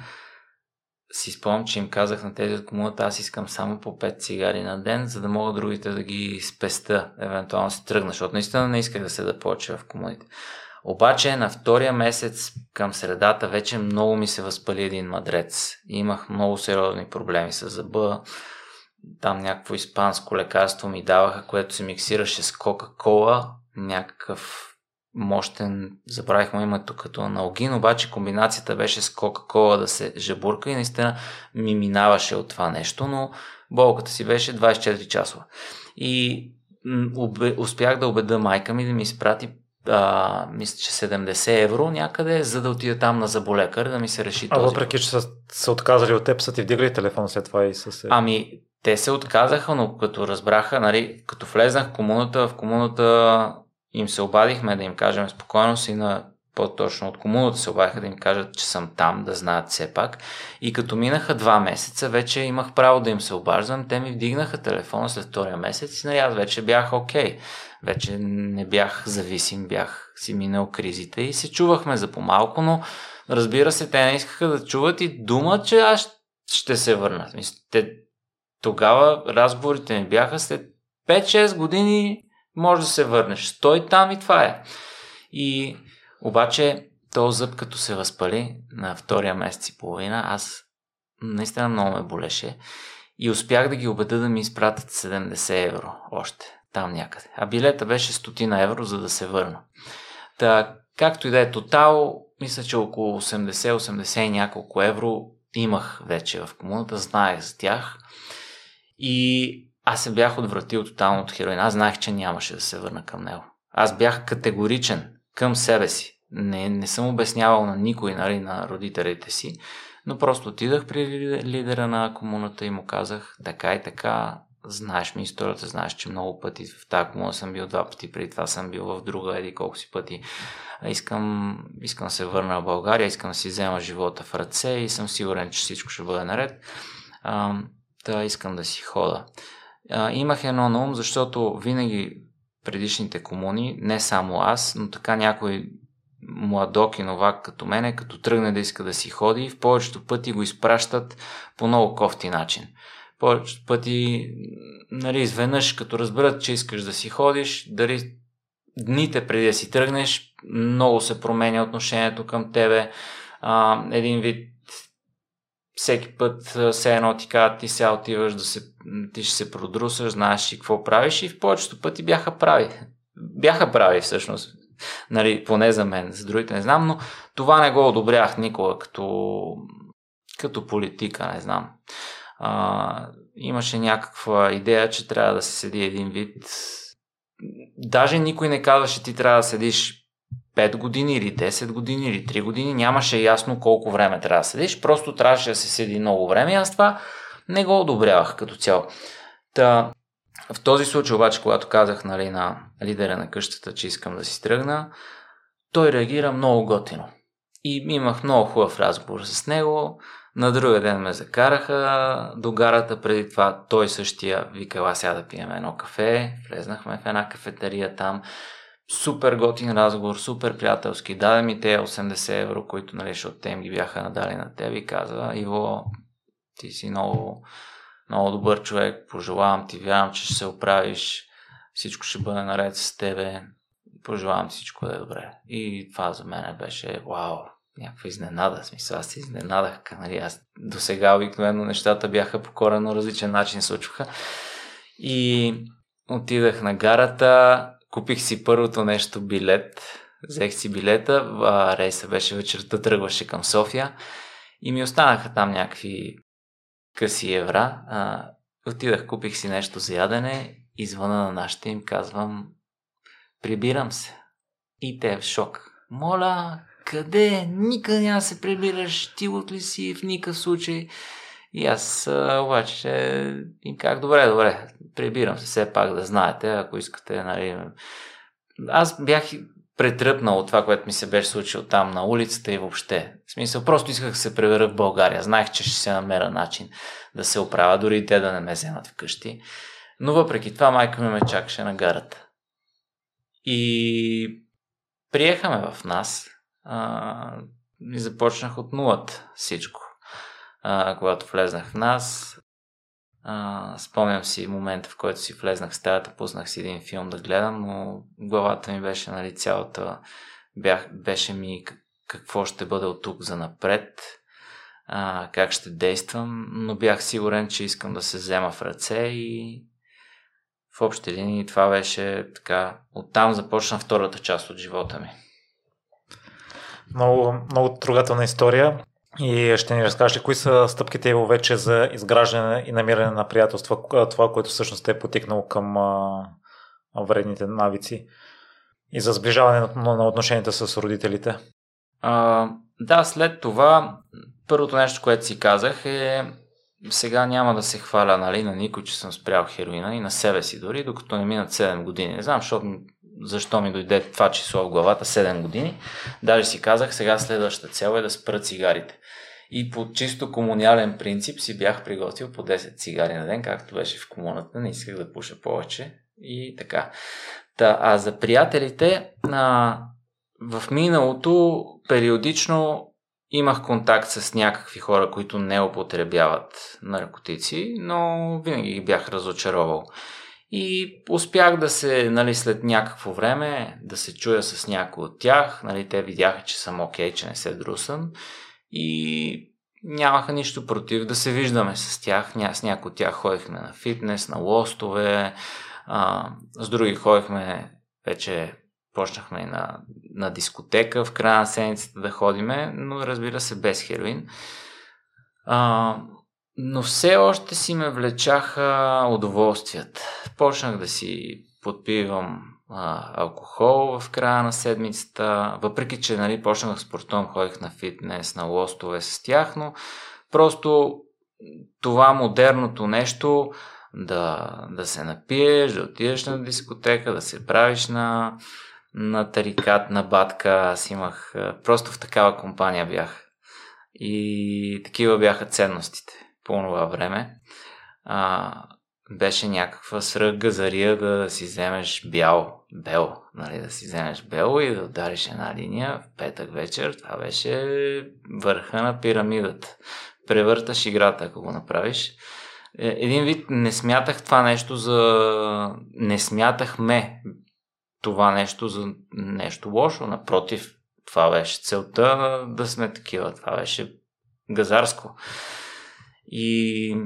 си спомням, че им казах на тези от комуната, аз искам само по 5 цигари на ден, за да мога другите да ги спеста, евентуално се тръгна, защото наистина не исках да се да повече в комуните. Обаче на втория месец към средата вече много ми се възпали един мадрец. Имах много сериозни проблеми с зъба. Там някакво испанско лекарство ми даваха, което се миксираше с Кока-Кола. Някакъв мощен, забравих му името като аналгин, обаче комбинацията беше с Кока-Кола да се жабурка и наистина ми минаваше от това нещо, но болката си беше 24 часова. И успях да убеда майка ми да ми изпрати мисля, че 70 евро някъде, за да отида там на заболекар, да ми се реши този. А въпреки, че са отказали от теб, са ти вдигали телефон след това и са се... Ами, те се отказаха, но като разбраха, нали, като влезнах в комуната им се обадихме да им кажем спокойно си на по-точно от комуната се обадиха да им кажат, че съм там, да знаят все пак. И като минаха 2 месеца, вече имах право да им се обаждам. Те ми вдигнаха телефона след втория месец и нали, аз вече бях окей. Вече не бях зависим, бях си минал кризите и се чувахме за по-малко, но разбира се, те не искаха да чуват и думат, че аз ще се върна. Тогава разговорите ми бяха след 5-6 години може да се върнеш. Стой там и това е. И обаче този зъб като се възпали на втория месец и половина, аз наистина много ме болеше и успях да ги убеда да ми изпратят 70 евро още там някъде. А билета беше 100 евро, за да се върна. Та, както и да е тотал, мисля, че около 80 и няколко евро имах вече в комуната, знаех за тях и аз се бях отвратил тотално от хероина. Аз знаех, че нямаше да се върна към него. Аз бях категоричен към себе си. Не съм обяснявал на никой, нали, на родителите си, но просто отидах при лидера на комуната и му казах така и така, знаеш ми историята, знаеш, че много пъти в тази комуна съм бил 2 пъти, преди това съм бил в друга, еди колко си пъти. Искам да се върна в България, искам да си взема живота в ръце и съм сигурен, че всичко ще бъде наред. Та искам да си хода. Имах едно на ум, защото винаги предишните комуни, не само аз, но така някой младок и новак като мене, като тръгне да иска да си ходи, в повечето пъти го изпращат по много кофти начин. Повечето пъти, нали, изведнъж, като разберат, че искаш да си ходиш, дали дните преди да си тръгнеш, много се променя отношението към тебе. Един вид всеки път все едно ти казват, ти сега отиваш, ти ще се продрусаш, знаеш и какво правиш и в повечето пъти бяха прави. Бяха прави всъщност, нали, поне за мен, за другите не знам, но това не го одобрях никога като политика, не знам. Имаше някаква идея, че трябва да се седи един вид. Даже никой не казваше, ти трябва да седиш 5 години или 10 години или 3 години, нямаше ясно колко време трябва да седиш, просто трябваше да се седи много време и аз това не го одобрявах като цяло. Та, в този случай обаче, когато казах, нали, на лидера на къщата, че искам да си тръгна, той реагира много готино и имах много хубав разговор с него. На другия ден ме закараха до гарата, преди това той същия викала сега да пием едно кафе, влезнахме в една кафетерия там. Супер готин разговор, супер приятелски. Даде ми те 80 евро, които, нали, защото те им ги бяха надали на теб и каза: Иво, ти си много, много добър човек, пожелавам ти, вярвам, че ще се оправиш, всичко ще бъде наред с тебе, пожелавам ти всичко да е добре. И това за мен беше вау, някаква изненада, смисъл, аз се изненадах, нали, аз до сега обикновено нещата бяха по коренно различен начин случваха и отидах на гарата. Купих си първото нещо билет, взех си билета, рейса беше вечерта, тръгваше към София и ми останаха там някакви къси евра. Отидах, купих си нещо за ядене, извъна на нашите им казвам: прибирам се. И те в шок. Моля, къде? Никъде няма се прибираш, ти от ли си в никакъв случай? И аз обаче им казах: добре, прибирам се все пак да знаете, ако искате, нали. Аз бях претръпнало това, което ми се беше случило там на улицата и въобще. В смисъл, просто исках да се превера в България. Знаех, че ще се намеря начин да се оправя, дори и те да не ме вземат вкъщи. Но въпреки това майка ми ме чакаше на гарата. И приехаме в нас и започнах от нулата всичко. Когато влезнах в нас, спомням си момента, в който си влезнах в стаята, пуснах си един филм да гледам, но главата ми беше, нали, цялата, беше ми какво ще бъде от тук за напред, как ще действам, но бях сигурен, че искам да се взема в ръце и в общи линии това беше така, оттам започна втората част от живота ми. Много, много трогателна история. И ще ни разкажеш ли кои са стъпките, Иво, вече за изграждане и намиране на приятелства, това, което всъщност е потикнало към вредните навици и за сближаване на отношенията с родителите? Да, след това първото нещо, което си казах е: сега няма да се хваля, нали, на никой, че съм спрял хероина, и на себе си дори, докато не минат 7 години. Не знам защо ми дойде това число в главата, 7 години. Даже си казах, сега следващата цел е да спра цигарите. И по чисто комуниален принцип си бях приготвил по 10 цигари на ден, както беше в комуната, не исках да пуша повече и така. А за приятелите, в миналото периодично имах контакт с някакви хора, които не употребяват наркотици, но винаги ги бях разочаровал. И успях да се, нали, след някакво време да се чуя с някой от тях. Нали, те видяха, че съм окей, че не се друсам и нямаха нищо против да се виждаме с тях. С някой от тях ходихме на фитнес, на лостове, с други ходихме, вече почнахме и на дискотека в края на седмицата да ходиме, но разбира се без хероин. Но все още си ме влечаха удоволствията. Почнах да си подпивам алкохол в края на седмицата, въпреки че, нали, почнах да спортувам, ходих на фитнес, на лостове с тях, но просто това модерното нещо да се напиеш, да отидеш на дискотека, да се правиш на тарикат, на батка. Аз имах, просто в такава компания бях. И такива бяха ценностите по това време. Беше някаква сръгъзария да си вземеш бел, нали, да си вземеш бел и да удариш една линия в петък вечер. Това беше върха на пирамидата. Превърташ играта, ако го направиш. Един вид не смятахме това нещо за нещо лошо. Напротив, това беше целта да сме такива. Това беше газарско. И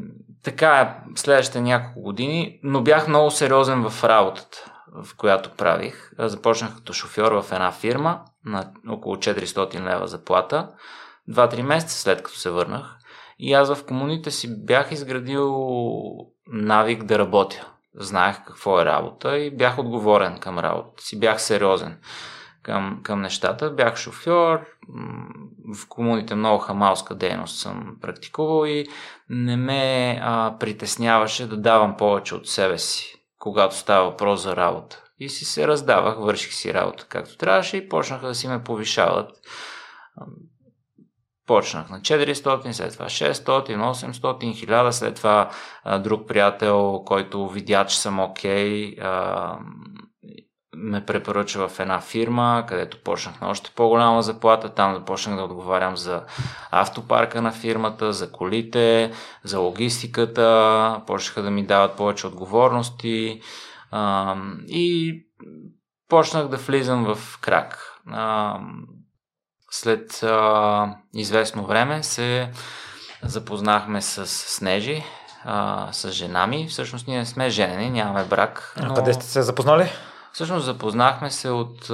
така следващите няколко години, но бях много сериозен в работата, в която правих. Започнах като шофьор в една фирма на около 400 лева заплата. 2-3 месеца след като се върнах. И аз в комуните си бях изградил навик да работя. Знаех какво е работа и бях отговорен към работа си. Бях сериозен към нещата. Бях шофьор, в комуните много хамалска дейност съм практикувал и не ме притесняваше да давам повече от себе си, когато става въпрос за работа. И си се раздавах, върших си работа както трябваше и почнаха да си ме повишават. Почнах на 400, след това 600, 800, 1000, след това друг приятел, който видя, че съм окей, ме препоръча в една фирма, където почнах на още по-голяма заплата. Там започнах да отговарям за автопарка на фирмата, за колите, за логистиката, почнаха да ми дават повече отговорности и почнах да влизам в крак. След известно време се запознахме с Снежи, с жена ми. Всъщност ние не сме женени, нямаме брак. Но... къде сте се запознали? Всъщност запознахме се от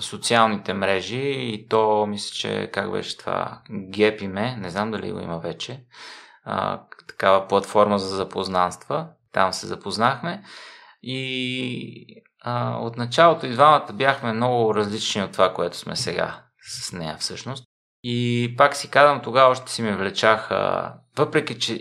социалните мрежи и то, мисля, че как беше това, Гепиме, не знам дали го има вече, такава платформа за запознанства. Там се запознахме и от началото и двамата бяхме много различни от това, което сме сега с нея всъщност. И пак си казвам, тогава още си ме влечаха, въпреки че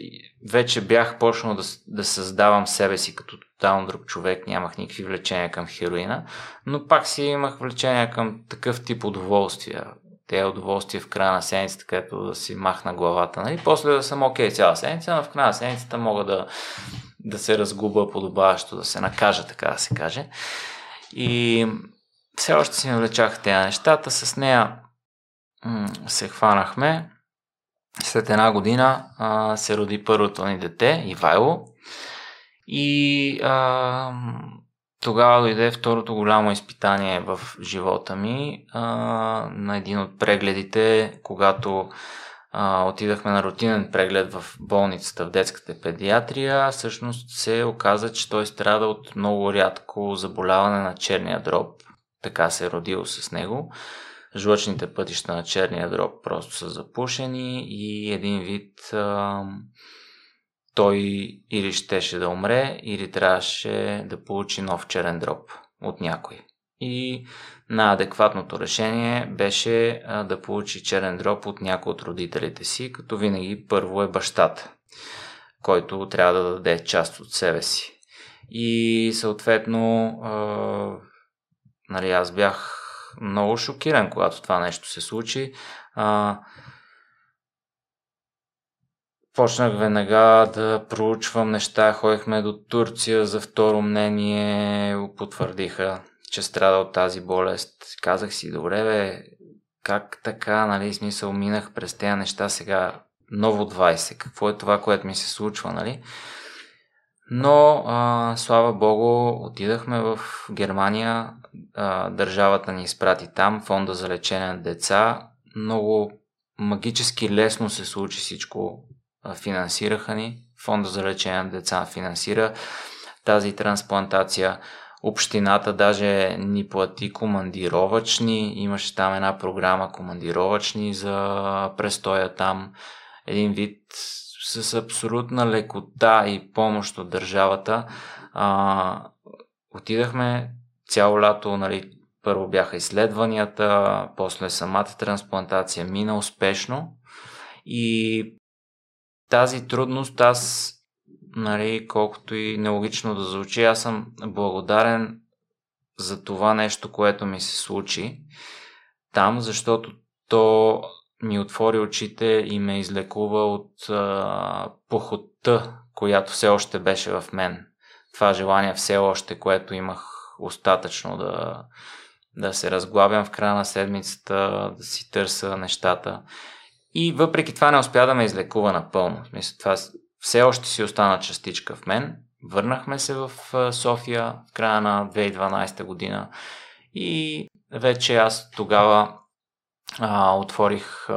вече бях почнал да създавам себе си като тотално друг човек, нямах никакви влечения към хероина, но пак си имах влечения към такъв тип удоволствия. Те удоволствия в края на седмицата, където да си махна главата. Нали? После да съм окей цяла седмица, но в края на седмицата мога да се разгуба подобаващо, да се накажа, така да се каже. И все още си навлечах тези нещата. С нея се хванахме. След една година се роди първото ни дете, Ивайло. И тогава дойде второто голямо изпитание в живота ми. На един от прегледите, когато отидахме на рутинен преглед в болницата, в детската педиатрия, всъщност се оказа, че той страда от много рядко заболяване на черния дроб. Така се е родил с него. Жлъчните пътища на черния дроб просто са запушени и един вид той или щеше да умре, или трябваше да получи нов черен дроб от някой. И на адекватното решение беше да получи черен дроб от някой от родителите си, като винаги първо е бащата, който трябва да даде част от себе си. И съответно аз бях много шокиран, когато това нещо се случи. Почнах веднага да проучвам неща, ходихме до Турция за второ мнение, потвърдиха, че страда от тази болест. Казах си, добре бе, как така, нали, смисъл, минах през тези неща, сега ново 20, какво е това, което ми се случва, нали? Но, слава богу, отидахме в Германия, държавата ни изпрати там, фонда за лечение на деца, много магически лесно се случи всичко, финансираха ни, фонда за лечение на деца финансира тази трансплантация, общината даже ни плати командировъчни, имаше там една програма командировъчни за престоя там, един вид с абсолютна лекота и помощ от държавата. Отидахме цяло лято, нали, първо бяха изследванията, после самата трансплантация мина успешно и тази трудност аз, нали, колкото и нелогично да звучи, аз съм благодарен за това нещо, което ми се случи там, защото то ми отвори очите и ме излекува от похотта, която все още беше в мен. Това желание все още, което имах остатъчно да се разглабям в края на седмицата, да си търся нещата. И въпреки това не успя да ме излекува напълно. Мисля, това все още си остана частичка в мен. Върнахме се в София в края на 2012 година и вече аз тогава отворих,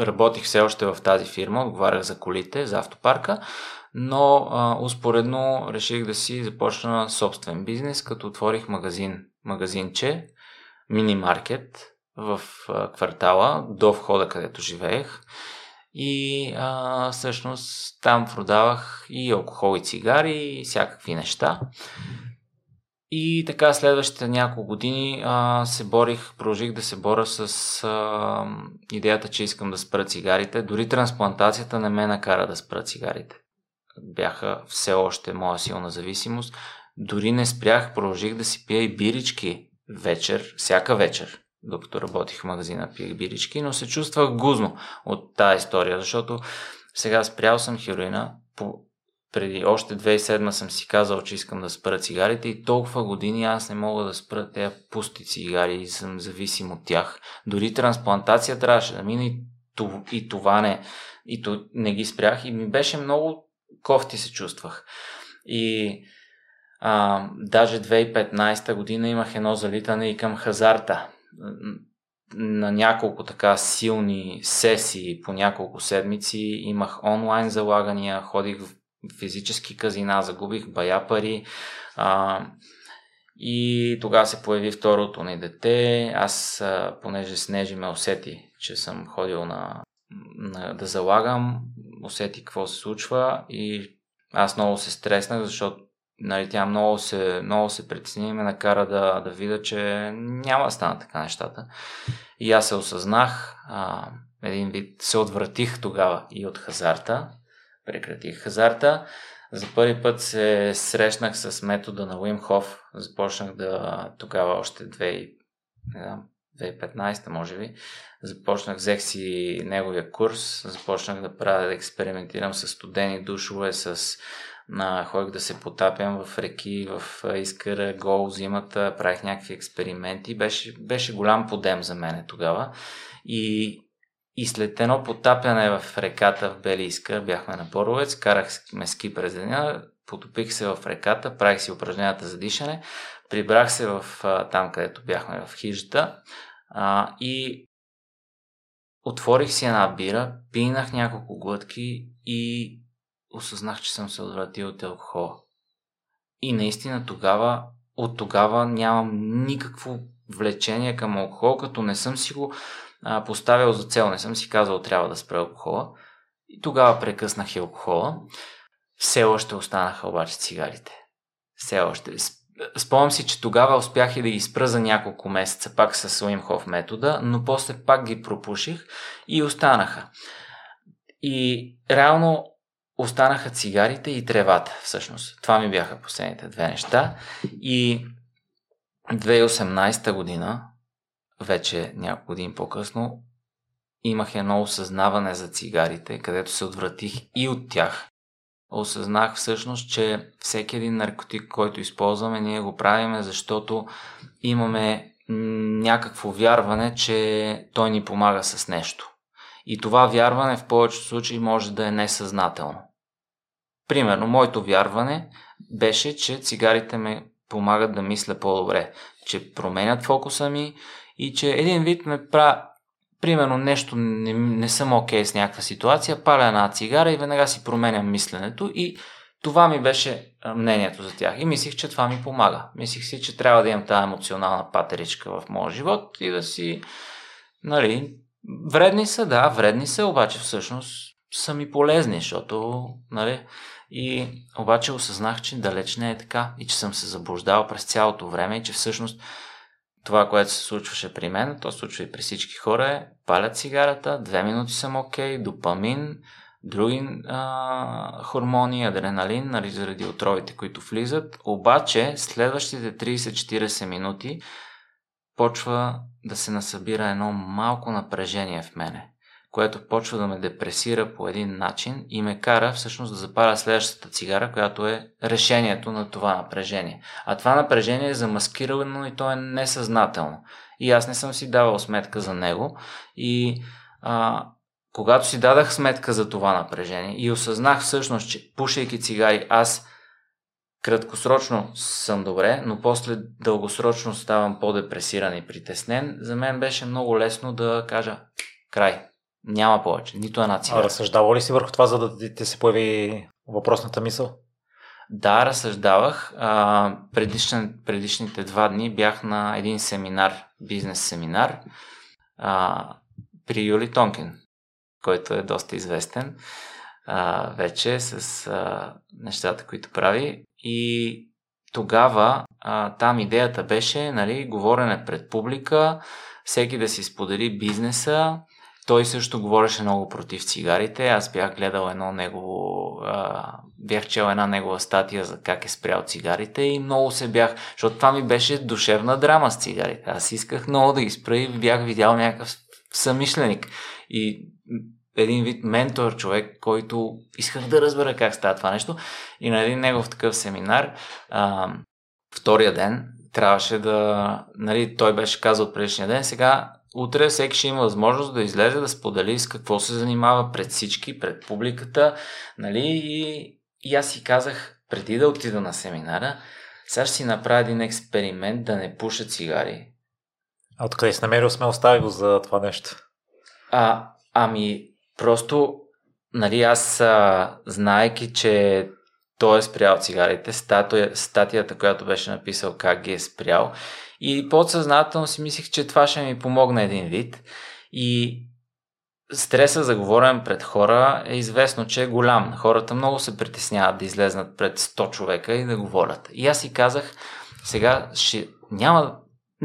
работих все още в тази фирма, отговарях за колите, за автопарка, но успоредно реших да си започна собствен бизнес, като отворих магазинче, мини-маркет в квартала, до входа, където живеех, и всъщност там продавах и алкохол, и цигари, и всякакви неща. И така следващите няколко години продължих да се боря с идеята, че искам да спра цигарите. Дори трансплантацията не ме накара да спра цигарите. Бяха все още моя силна зависимост. Дори не спрях, продължих да си пия и бирички всяка вечер. Докато работих в магазина, пиех бирички, но се чувствах гузно от тази история, защото сега спрял съм хероина, преди още 2007 съм си казал, че искам да спра цигарите и толкова години аз не мога да спра тези пусти цигари и съм зависим от тях. Дори трансплантация трябваше да мина и това не ги спрях и ми беше много кофти, се чувствах. И даже 2015 година имах едно залитане и към хазарта. На няколко така силни сесии по няколко седмици имах онлайн залагания, ходих в физически казина, загубих бая пари и тогава се появи второто ни дете. Аз, понеже Снежи ме усети, че съм ходил да залагам, усети какво се случва и аз много се стреснах, защото нали, тя много се притесни и ме накара да видя, че няма да стана така нещата. И аз се осъзнах, един вид се отвратих тогава и от хазарта, прекратих хазарта. За първи път се срещнах с метода на Вим Хоф, започнах да тогава още 2015 може би, взех си неговия курс, започнах да правя, да експериментирам с студени душове, ходих да се потапям в реки, в Искъра, гол зимата, правих някакви експерименти. Беше голям подем за мене тогава. И след едно потапяне в реката в Бели Искър, бяхме на Боровец, карахме ски през деня, потопих се в реката, правих си упражненията за дишане, прибрах се там, където бяхме в хижата, и отворих си една бира, пинах няколко глътки и осъзнах, че съм се отвратил от алкохола. И наистина от тогава нямам никакво влечение към алкохол, като не съм си го поставил за цел, не съм си казал трябва да спра алкохола. И тогава прекъснах и алкохола. Все още останаха обаче цигарите. Все още. Спомням си, че тогава успях и да ги спра за няколко месеца, пак с Уим Хоф метода, но после пак ги пропуших и останаха. И реално останаха цигарите и тревата, всъщност. Това ми бяха последните две неща. И 2018 година, вече няколко години по-късно, имах едно осъзнаване за цигарите, където се отвратих и от тях. Осъзнах всъщност, че всеки един наркотик, който използваме, ние го правиме, защото имаме някакво вярване, че той ни помага с нещо. И това вярване в повечето случаи може да е несъзнателно. Примерно, моето вярване беше, че цигарите ме помагат да мисля по-добре, че променят фокуса ми и че един вид ме прави, примерно нещо, не съм окей с някаква ситуация, паля една цигара и веднага си променям мисленето, и това ми беше мнението за тях. И мислих, че това ми помага. Мислих си, че трябва да имам тази емоционална патеричка в моя живот и да си, нали... Вредни са, обаче всъщност са ми полезни, защото, нали, и обаче осъзнах, че далеч не е така и че съм се заблуждал през цялото време и че всъщност това, което се случваше при мен, то се случва и при всички хора, е палят цигарата, 2 минути съм окей, допамин, други хормони, адреналин, нали, заради отровите, които влизат, обаче следващите 30-40 минути почва да се насъбира едно малко напрежение в мене, което почва да ме депресира по един начин и ме кара всъщност да запаля следващата цигара, която е решението на това напрежение. А това напрежение е замаскирано и то е несъзнателно. И аз не съм си давал сметка за него. И когато си дадах сметка за това напрежение и осъзнах всъщност, че пушейки цигари аз краткосрочно съм добре, но после дългосрочно ставам по-депресиран и притеснен. За мен беше много лесно да кажа край. Няма повече. Нито една цигара. А разсъждава ли си върху това, за да ти се появи въпросната мисъл? Да, разсъждавах. Предишните 2 дни бях на един семинар, бизнес семинар, при Юли Тонкин, който е доста известен вече с нещата, които прави. И тогава там идеята беше, нали, говорене пред публика, всеки да си сподели бизнеса. Той също говореше много против цигарите. Аз бях гледал бях чел една негова статия за как е спрял цигарите и много се бях, защото това ми беше душевна драма с цигарите. Аз исках много да ги спра и бях видял някакъв съмишленик и един вид ментор, човек, който исках да разбера как става това нещо. И на един негов такъв семинар, втория ден, трябваше да... Нали, той беше казал предишния ден, сега утре всеки ще има възможност да излезе, да сподели с какво се занимава пред всички, пред публиката. Нали, и аз си казах, преди да отида на семинара, сега ще си направя един експеримент да не пуша цигари. А откъде си намерил смелостта за това нещо? Просто, нали, аз, знаейки, че той е спрял цигарите, статията, която беше написал как ги е спрял, и подсъзнателно си мислих, че това ще ми помогне един вид. И Стресът за говорене пред хора е известно, че е голям. Хората много се притесняват да излезнат пред 100 човека и да говорят. И аз си казах, сега ще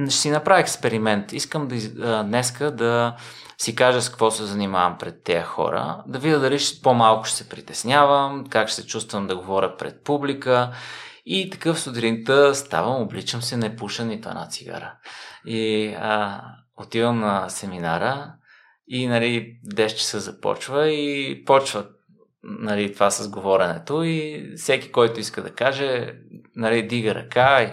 си направя експеримент. Искам днеска да си кажа с какво се занимавам пред тези хора, да видя дали по-малко ще се притеснявам, как ще се чувствам да говоря пред публика. И такъв сутринта ставам, обличам се, не пуша нито една цигара. И отивам на семинара и 10 часа започва и почва това с говоренето и всеки, който иска да каже, дига ръка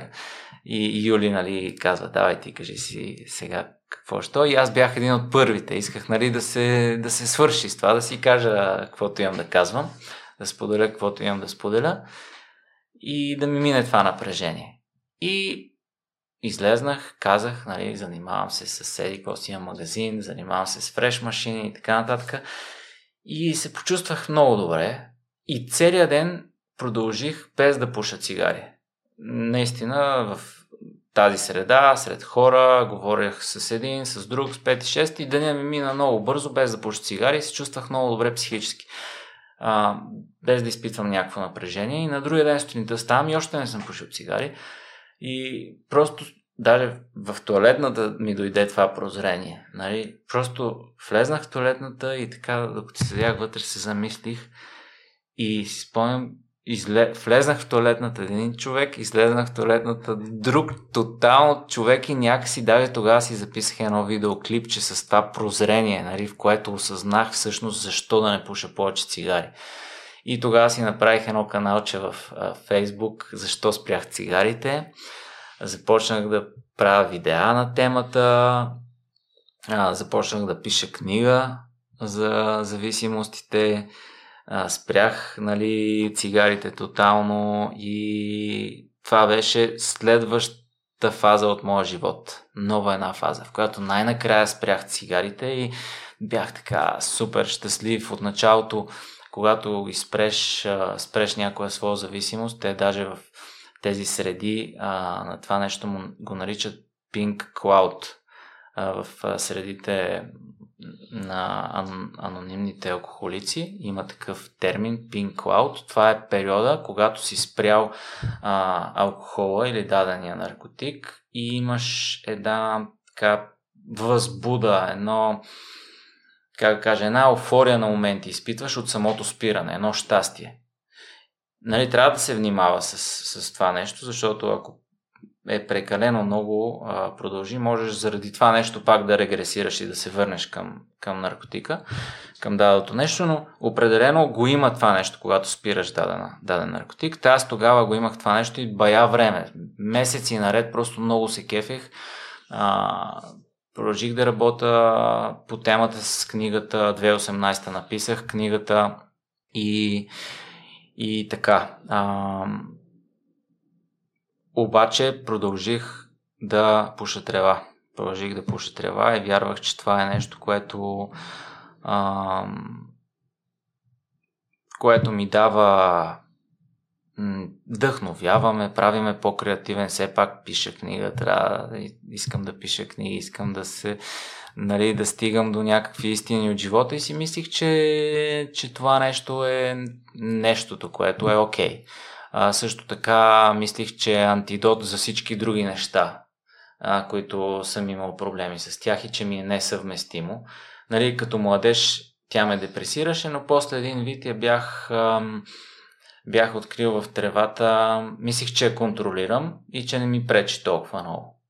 и Юли казва, давай ти кажи си сега какво ще. И аз бях един от първите, исках да се свърши с това, да си кажа каквото имам да казвам, да споделя каквото имам да споделя и да ми мине това напрежение. И излезнах, казах, занимавам се с седи, който си имам магазин, занимавам се с фреш машини и така нататък. И се почувствах много добре. И целият ден продължих без да пуша цигари. Наистина в тази среда, сред хора, говорех с един, с друг, с 5 и 6 и денят ми мина много бързо, без да пуша цигари и се чувствах много добре психически. Без да изпитвам някакво напрежение. И на другия ден сутринта ставам и още не съм пушил цигари. И просто, даже в тоалетната ми дойде това прозрение. Просто влезнах в тоалетната и така, докато седях вътре, се замислих и си спомням, влезнах в тоалетната един човек, излезнах в тоалетната друг тотално човек и някакси, даже тогава си записах едно видеоклипче с това прозрение, в което осъзнах всъщност защо да не пуша повече цигари. И тогава си направих едно каналче в Фейсбук, защо спрях цигарите. Започнах да правя видеа на темата, започнах да пиша книга за зависимостите, спрях цигарите тотално и това беше следващата фаза от моя живот. Нова една фаза, в която най-накрая спрях цигарите и бях така супер щастлив от началото. Когато спреш някоя своя зависимост, те даже в тези среди на това нещо го наричат Pink Cloud. В средите на анонимните алкохолици има такъв термин Pink Cloud. Това е периода, когато си спрял алкохола или дадения наркотик и имаш една така възбуда, една еуфория на моменти изпитваш от самото спиране, едно щастие. Трябва да се внимава с това нещо, защото ако е прекалено много продължи, можеш заради това нещо пак да регресираш и да се върнеш към наркотика, към даденото нещо, но определено го има това нещо, когато спираш даден наркотик. Аз тогава го имах това нещо и бая време. Месеци наред просто много се кефих. Продължих да работя по темата с книгата, 2018 написах книгата и така. Обаче продължих да пуша трева. И вярвах, че това е нещо, което ми дава... Вдъхновяваме, правиме по-креативен, все пак пиша книга, искам да пиша книги, искам да стигам до някакви истини от живота и си мислих, че това нещо е нещото, което е окей. Също така мислих, че е антидот за всички други неща, които съм имал проблеми с тях и че ми е несъвместимо. Като младеж тя ме депресираше, но после един вид я бях открил в тревата, мислих, че я контролирам и че не ми пречи толкова много.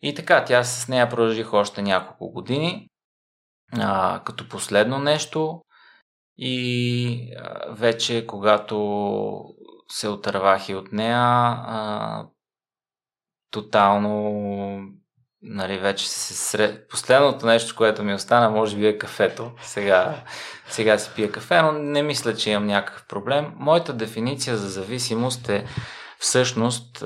И така, тя с нея продължих още няколко години, като последно нещо и вече когато се отървах и от нея, тотално... вече последното нещо, което ми остана, може би е кафето. Сега си пия кафе, но не мисля, че имам някакъв проблем. Моята дефиниция за зависимост е всъщност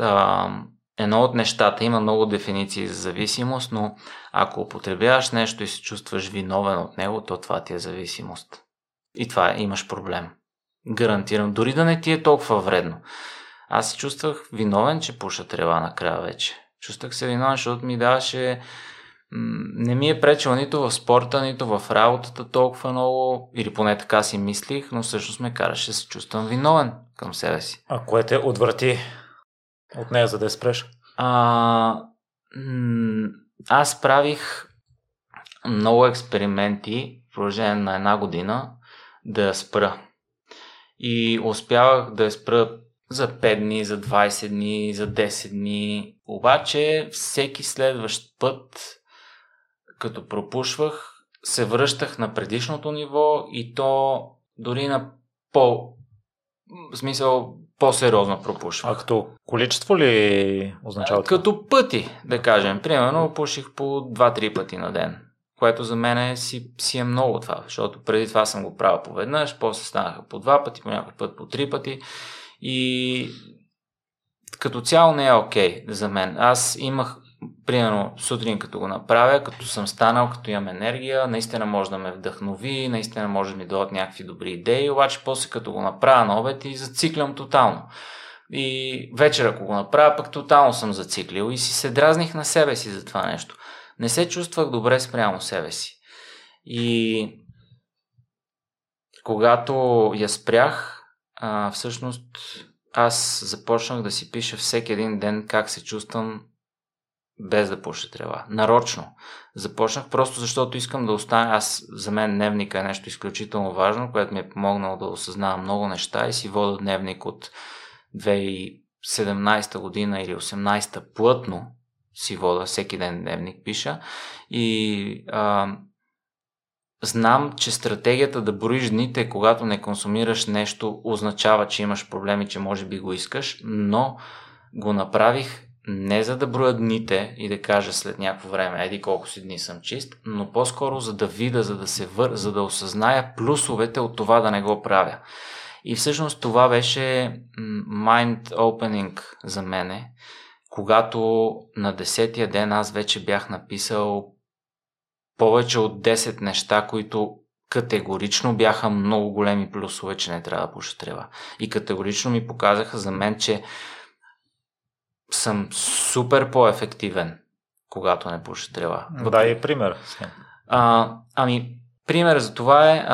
едно от нещата. Има много дефиниции за зависимост, но ако употребяваш нещо и се чувстваш виновен от него, то това ти е зависимост. И това имаш проблем. Гарантирам. Дори да не ти е толкова вредно. Аз се чувствах виновен, че пуша трева накрая вече. Чувствах се виновен, защото ми даваше не ми е пречил нито в спорта, нито в работата толкова много, или поне така си мислих, но всъщност ме караше да се чувствам виновен към себе си. А кое те отврати от нея, за да я спреш? Аз правих много експерименти в продължение на една година да я спра. И успявах да я спра за 5 дни, за 20 дни, за 10 дни. Обаче всеки следващ път, като пропушвах, се връщах на предишното ниво и то дори на по-сериозно пропушвах. А като количество ли означава? Като пъти, да кажем. Примерно пуших по 2-3 пъти на ден, което за мен е, си е много това, защото преди това съм го правил поведнъж, после станаха по 2 пъти, по някой път по 3 пъти. И като цяло не е окей за мен. Аз имах, примерно, сутрин като го направя, като съм станал, като имам енергия, наистина може да ме вдъхнови, наистина може да ми дадат някакви добри идеи, обаче после като го направя на обед и зациклям тотално. И вечер ако го направя, пък тотално съм зациклил и си се дразних на себе си за това нещо. Не се чувствах добре спрямо себе си. И когато я спрях, всъщност аз започнах да си пиша всеки един ден как се чувствам без да пуша трева. Нарочно. Започнах просто защото искам да остана. За мен дневника е нещо изключително важно, което ми е помогнало да осъзнавам много неща и си водя дневник от 2017 година или 2018 плътно си водя, всеки ден дневник пиша и знам, че стратегията да броиш дните, когато не консумираш нещо, означава, че имаш проблеми, че може би го искаш, но го направих не за да броя дните и да кажа след някакво време, еди колко си дни съм чист, но по-скоро за да видя, за да осъзная плюсовете от това да не го правя. И всъщност това беше mind opening за мене, когато на 10-тия ден аз вече бях написал повече от 10 неща, които категорично бяха много големи плюсове, че не трябва да пуша трева. И категорично ми показаха за мен, че съм супер по-ефективен, когато не пуша трева. Да, и пример. Пример за това е,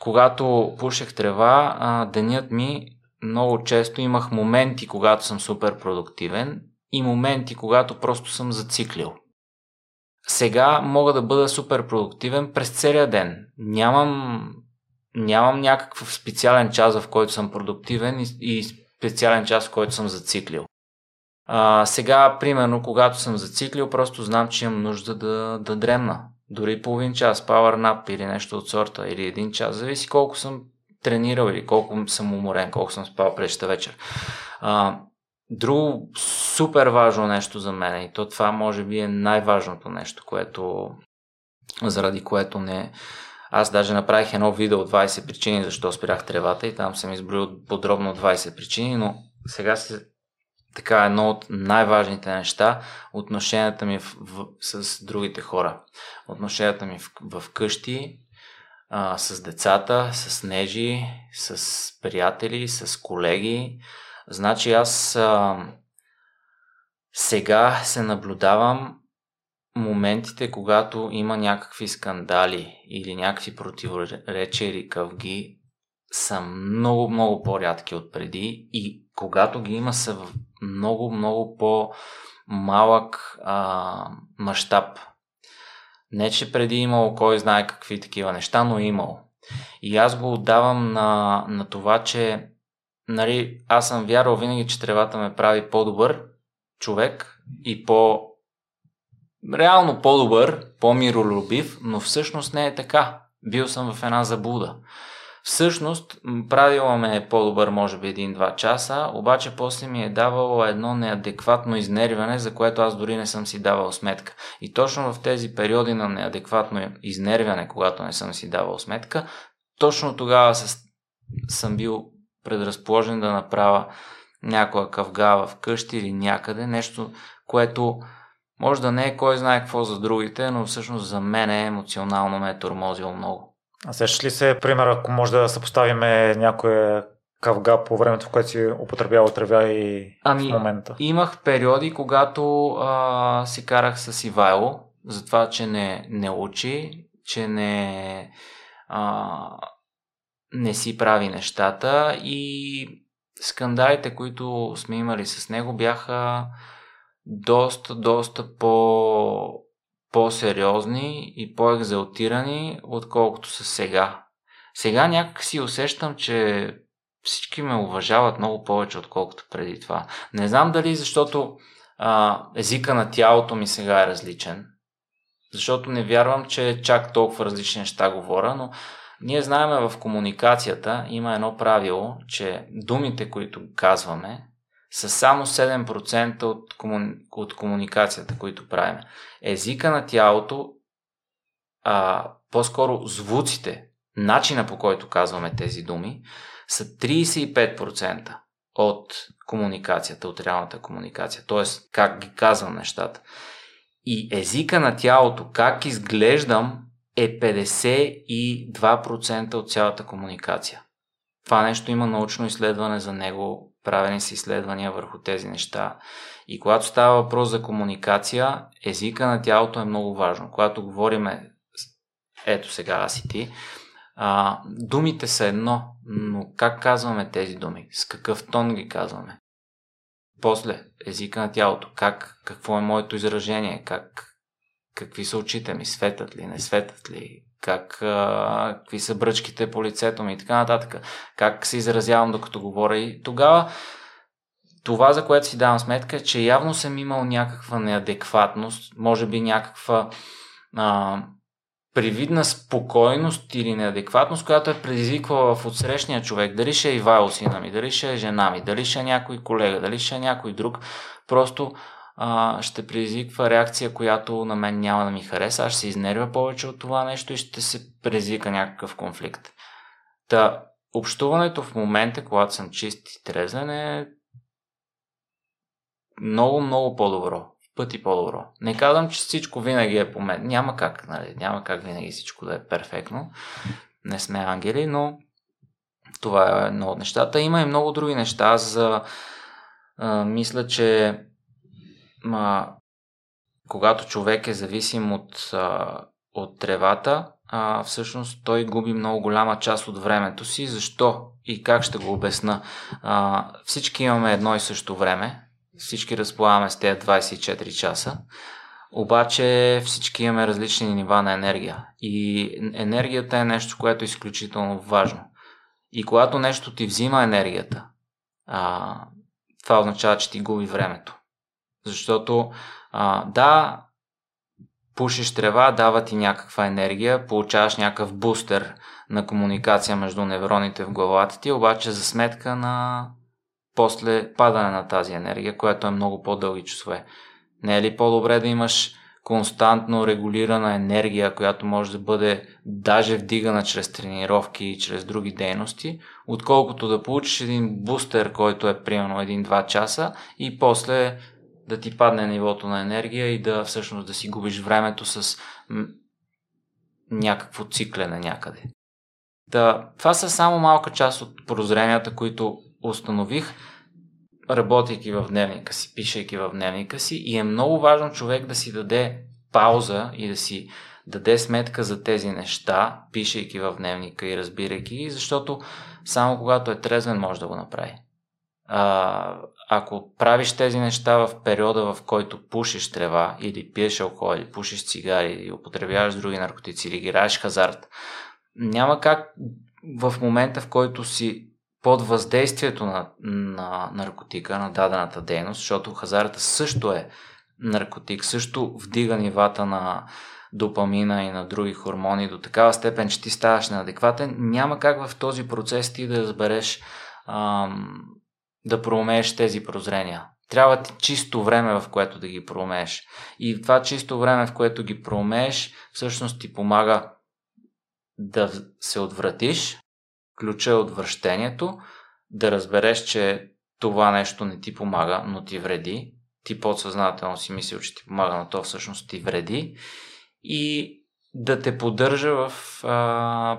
когато пушех трева, денят ми много често имах моменти, когато съм супер продуктивен и моменти, когато просто съм зациклил. Сега мога да бъда супер продуктивен през целия ден. Нямам някакъв специален час, в който съм продуктивен и специален час, в който съм зациклил. Сега, примерно, когато съм зациклил, просто знам, че имам нужда да дремна. Дори половин час, power nap или нещо от сорта, или един час. Зависи колко съм тренирал или колко съм уморен, колко съм спал предшта вечер. Друго супер важно нещо за мен и то това може би е най-важното нещо, заради което не... Аз даже направих едно видео 20 причини защо спрях тревата и там съм изброил подробно 20 причини, но сега така едно от най-важните неща, отношенията ми с другите хора. Отношенията ми в къщи, с децата, с Нежи, с приятели, с колеги. Значи аз сега се наблюдавам моментите, когато има някакви скандали или някакви противоречия или къвги, са много, много по-рядки от преди и когато ги има са в много, много по-малък мащаб. Не, че преди имало кой знае какви такива неща, но имало. И аз го отдавам на това, че аз съм вярвал винаги, че тревата ме прави по-добър човек и реално по-добър, по-миролюбив, но всъщност не е така. Бил съм в една заблуда. Всъщност, правила ме е по-добър може би 1-2 часа, обаче после ми е давало едно неадекватно изнервяне, за което аз дори не съм си давал сметка. И точно в тези периоди на неадекватно изнервяне, когато не съм си давал сметка, точно тогава съм бил предразположен да направя някоя къвга в къщи или някъде, нещо, което може да не е кой знае какво за другите, но всъщност за мен емоционално ме е тормозило много. А сещаш ли се, пример, ако може да съпоставиме някоя къвга по времето, в което си употребявал трева и в момента? Имах периоди, когато се карах с Ивайло за това, че не учи, че не си прави нещата, и скандалите, които сме имали с него, бяха доста по-сериозни и по-екзалтирани, отколкото са сега. Сега някак си усещам, че всички ме уважават много повече, отколкото преди това. Не знам дали защото езика на тялото ми сега е различен, защото не вярвам, че чак толкова различни неща говоря, но ние знаем в комуникацията има едно правило, че думите, които казваме, са само 7% от комуникацията, които правим. Езика на тялото, по-скоро звуците, начина по който казваме тези думи, са 35% от комуникацията, от реалната комуникация, т.е. как ги казвам нещата. И езика на тялото, как изглеждам, е 52% от цялата комуникация. Това нещо има научно изследване за него, правени са изследвания върху тези неща. И когато става въпрос за комуникация, езика на тялото е много важно. Когато говорим, ето сега аз и ти, думите са едно, но как казваме тези думи? С какъв тон ги казваме? После, езика на тялото, какво е моето изражение, какви са очите ми, светят ли, не светят ли, какви са бръчките по лицето ми и така нататък, как се изразявам докато говоря. И тогава това, за което си давам сметка, е, че явно съм имал някаква неадекватност, може би някаква привидна спокойност или неадекватност, която е предизвиквала в отсрещния човек. Дали ще е Ивайло сина ми, дали ще е жена ми, дали ще е някой колега, дали ще е някой друг, просто ще предизвиква реакция, която на мен няма да ми хареса. Аз ще се изнервя повече от това нещо и ще се предизвика някакъв конфликт. Та, общуването в момента, когато съм чист и трезвен, е много по-добро. Пъти по-добро. Не казвам, че всичко винаги е по мен. Няма как, нали? Няма как винаги всичко да е перфектно. Не сме ангели, но това е едно от нещата. Има и много други неща. Мисля, че когато човек е зависим от тревата, всъщност той губи много голяма част от времето си. Защо и как ще го обясна? Всички имаме едно и също време. Всички разполагаме с тези 24 часа, обаче всички имаме различни нива на енергия. И енергията е нещо, което е изключително важно. И когато нещо ти взима енергията, това означава, че ти губи времето. Защото да, пушиш трева, дава ти някаква енергия, получаваш някакъв бустер на комуникация между невроните в главата ти, обаче за сметка на после падане на тази енергия, която е много по-дълги часове. Не е ли по-добре да имаш константно регулирана енергия, която може да бъде даже вдигана чрез тренировки и чрез други дейности, отколкото да получиш един бустер, който е примерно 1-2 часа и после да ти падне нивото на енергия и да всъщност да си губиш времето с някакво циклене някъде. Това са само малка част от прозренията, които установих, работейки в дневника си, пишейки в дневника си, и е много важно човек да си даде пауза и да си даде сметка за тези неща, пишейки в дневника и разбирайки ги, защото само когато е трезвен може да го направи. Ако правиш тези неща в периода, в който пушиш трева или пиеш алкохол, или пушиш цигари, или употребяваш други наркотици, или играеш хазарт, няма как в момента, в който си под въздействието на наркотика, на дадената дейност, защото хазарта също е наркотик, също вдига нивата на допамина и на други хормони до такава степен, че ти ставаш неадекватен, няма как в този процес ти да разбереш, да проумееш тези прозрения. Трябва ти чисто време, в което да ги проумееш. И това чисто време, в което ги проумееш, всъщност ти помага да се отвратиш, ключа от връщението, да разбереш, че това нещо не ти помага, но ти вреди. Ти подсъзнателно си мислил, че ти помага, но то всъщност ти вреди. И да те поддържа в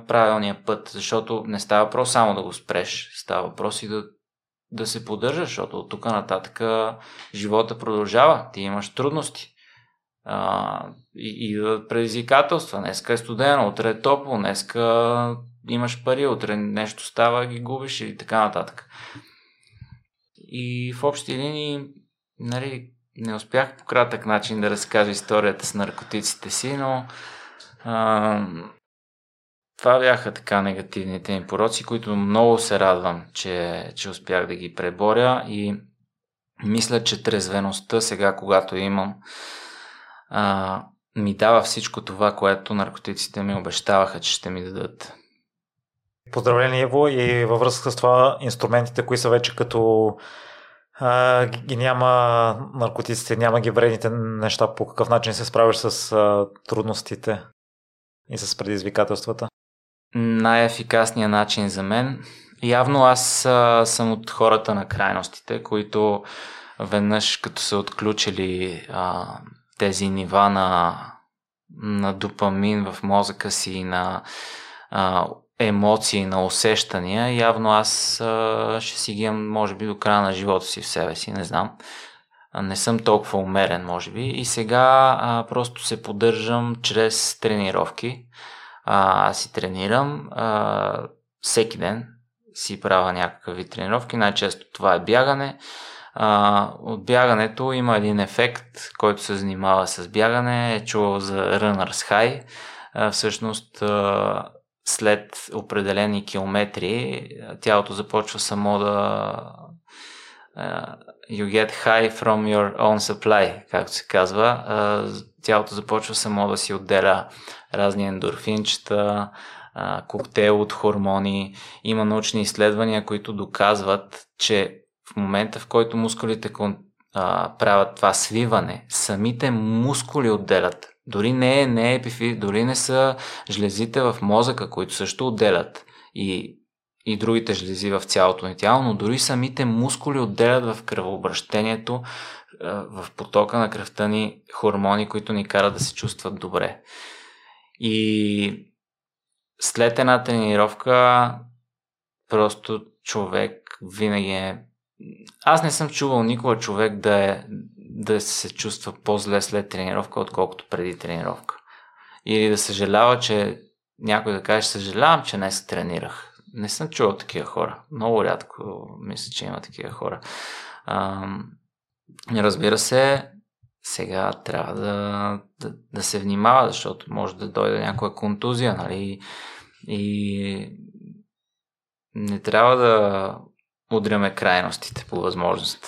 правилния път, защото не става въпрос само да го спреш, става въпрос и да се поддържаш, защото от тук нататък живота продължава, ти имаш трудности. И предизвикателства. Днеска е студено, утре е топло, днеска имаш пари, утре нещо става, ги губиш и така нататък. И в общи линии, нали, не успях по кратък начин да разкажа историята с наркотиците си, но това бяха така негативните им пороци, които много се радвам, че успях да ги преборя, и мисля, че трезвеността сега, когато имам, ми дава всичко това, което наркотиците ми обещаваха, че ще ми дадат. Поздравление, Иво, и във връзка с това инструментите, които са вече като ги няма наркотиците, няма ги вредните неща, по какъв начин се справиш с трудностите и с предизвикателствата? Най-ефикасният начин за мен. Явно аз съм от хората на крайностите, които веднъж като са отключили тези нива на допамин в мозъка си и на емоции, на усещания, явно аз ще си ги имам, може би, до края на живота си в себе си, не знам. Не съм толкова умерен, може би. И сега просто се поддържам чрез тренировки. Аз си тренирам всеки ден, си правя някакви тренировки, най-често това е бягане. От бягането има един ефект, който се занимава с бягане, е чувал за Runner's High. Всъщност след определени километри тялото започва само да you get high from your own supply, както се казва. Тялото започва само да си отделя разни ендорфинчета, коктейл от хормони. Има научни изследвания, които доказват, че в момента, в който мускулите правят това свиване, самите мускули отделят. Дори не е епифиз, дори не са жлезите в мозъка, които също отделят, и другите жлези в цялото ни тяло, но дори самите мускули отделят в кръвообращението, в потока на кръвта ни хормони, които ни карат да се чувстват добре. И след една тренировка просто човек винаги е... Аз не съм чувал никога човек да се чувства по-зле след тренировка, отколкото преди тренировка. Или да съжалява, че някой да каже, съжалявам, че не се тренирах. Не съм чувал такива хора. Много рядко мисля, че има такива хора. Разбира се, сега трябва да се внимава, защото може да дойде някоя контузия, нали? И не трябва да удряме крайностите по възможността.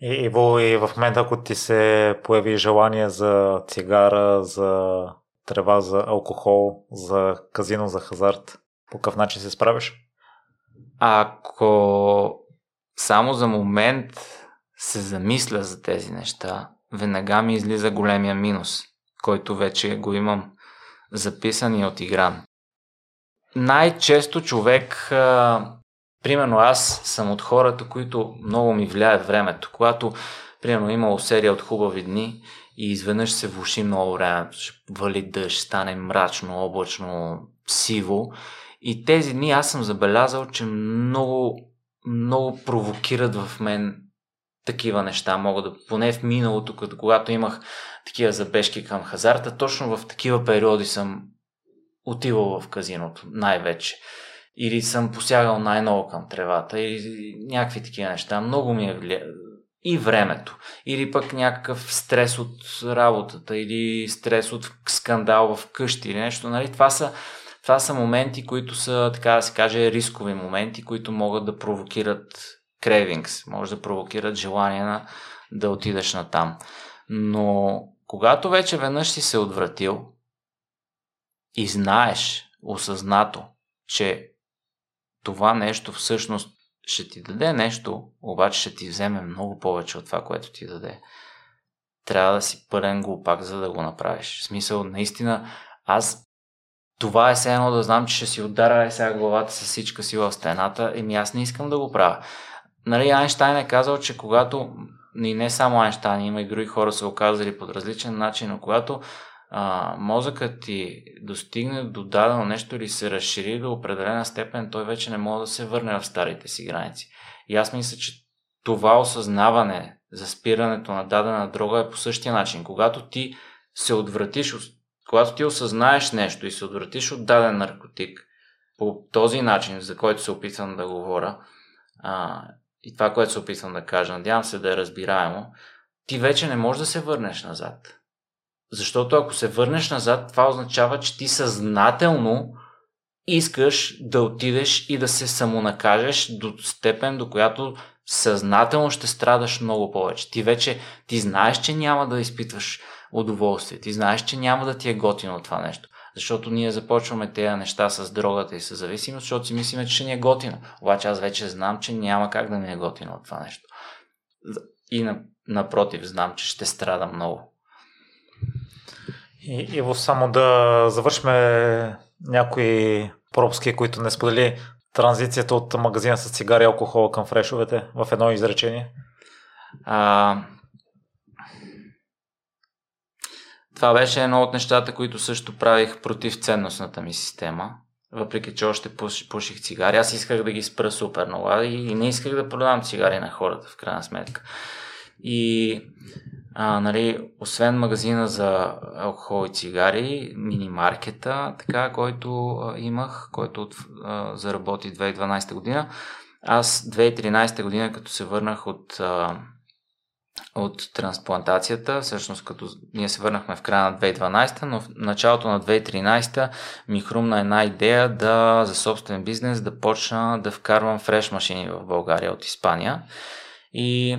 Иво, и в момента, ако ти се появи желание за цигара, за трева, за алкохол, за казино, за хазарт, по какъв начин се справиш? Ако само за момент се замисля за тези неща, веднага ми излиза големия минус, който вече го имам записан и отигран. Най-често човек... Примерно аз съм от хората, които много ми влияят времето. Когато, примерно, имало серия от хубави дни и изведнъж се влоши много времето, ще вали дъжд, стане мрачно, облачно, сиво. И тези дни аз съм забелязал, че много, много провокират в мен такива неща. Мога да, поне в миналото, когато имах такива забежки към хазарта, точно в такива периоди съм отивал в казиното най-вече. Или съм посягал най-ново към тревата, или някакви такива неща. Много ми е влияе. И времето. Или пък някакъв стрес от работата, или стрес от скандал в къщи, или нещо. Нали? Това са моменти, които са, така да се каже, рискови моменти, които могат да провокират cravings, може да провокират желание да отидеш натам. Но когато вече веднъж си се отвратил и знаеш осъзнато, че това нещо всъщност ще ти даде нещо, обаче ще ти вземе много повече от това, което ти даде. Трябва да си пълен глупак, за да го направиш. В смисъл, наистина, това е все едно да знам, че ще си удара сега главата с всичка сила в стената, аз не искам да го правя. Нали, Айнщайн е казал, че когато, и не само Айнщайн, има и други хора са оказали под различен начин, но когато мозъкът ти достигне до дадено нещо или се разшири до определена степен, той вече не може да се върне в старите си граници. И аз мисля, че това осъзнаване за спирането на дадена дрога е по същия начин. Когато ти се отвратиш, когато ти осъзнаеш нещо и се отвратиш от даден наркотик по този начин, за който се опитвам да говоря, и това, което се опитвам да кажа, надявам се да е разбираемо, ти вече не можеш да се върнеш назад. Защото ако се върнеш назад, това означава, че ти съзнателно искаш да отидеш и да се самонакажеш до степен, до която съзнателно ще страдаш много повече. Ти знаеш, че няма да изпитваш удоволствие, ти знаеш, че няма да ти е готино това нещо. Защото ние започваме тези неща с дрогата и с зависимост, защото си мислиме, че ще ни е готино. Обаче аз вече знам, че няма как да ни е готино от това нещо. И напротив, знам, че ще страдам много. Иво, само да завършим някои пропуски, които не сподели транзицията от магазина с цигари и алкохол към фрешовете в едно изречение. Това беше едно от нещата, които също правих против ценностната ми система. Въпреки че още пуших цигари, аз исках да ги спра супер много и не исках да продавам цигари на хората, в крайна сметка. И освен магазина за алкохол и цигари, мини-маркета, който имах, който заработи 2012 година, аз 2013 година, като се върнах от трансплантацията, всъщност като ние се върнахме в края на 2012, но в началото на 2013 ми хрумна една идея за собствен бизнес да почна да вкарвам фреш машини в България от Испания и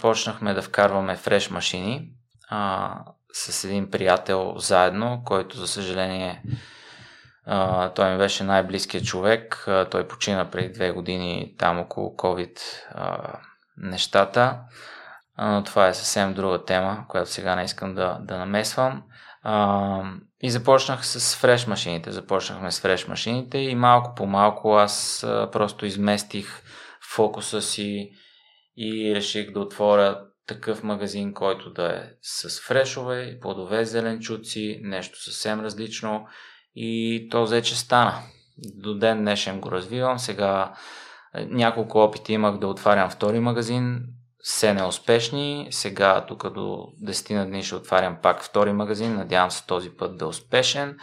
почнахме да вкарваме фреш машини с един приятел заедно, който за съжаление той ми беше най-близкият човек, той почина преди 2 години там около COVID нещата. Но това е съвсем друга тема, която сега не искам да намесвам. И започнах с фреш машините. Започнахме с фреш машините и малко по малко аз просто изместих фокуса си и реших да отворя такъв магазин, който да е с фрешове, плодове, зеленчуци, нещо съвсем различно. И то вече стана. До ден днешен го развивам. Сега няколко опити имах да отварям втори магазин. Все неуспешни. Сега тук до 10 на дни ще отварям пак втори магазин. Надявам се този път да е успешен.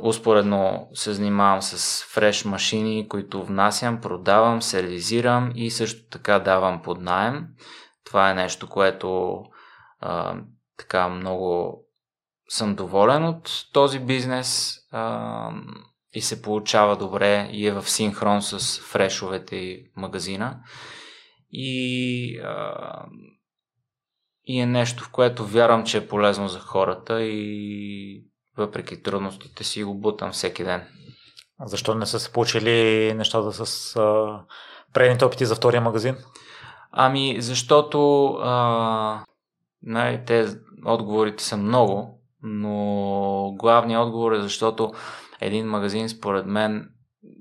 Успоредно се занимавам с фреш машини, които внасям, продавам, сервизирам и също така давам под наем. Това е нещо, което много съм доволен от този бизнес и се получава добре и е в синхрон с фрешовете и магазина. И е нещо, в което вярвам, че е полезно за хората и въпреки трудностите си го бутам всеки ден. Защо не са се получили нещата с предните опити за втория магазин? Ами защото те отговорите са много, но главният отговор е защото един магазин според мен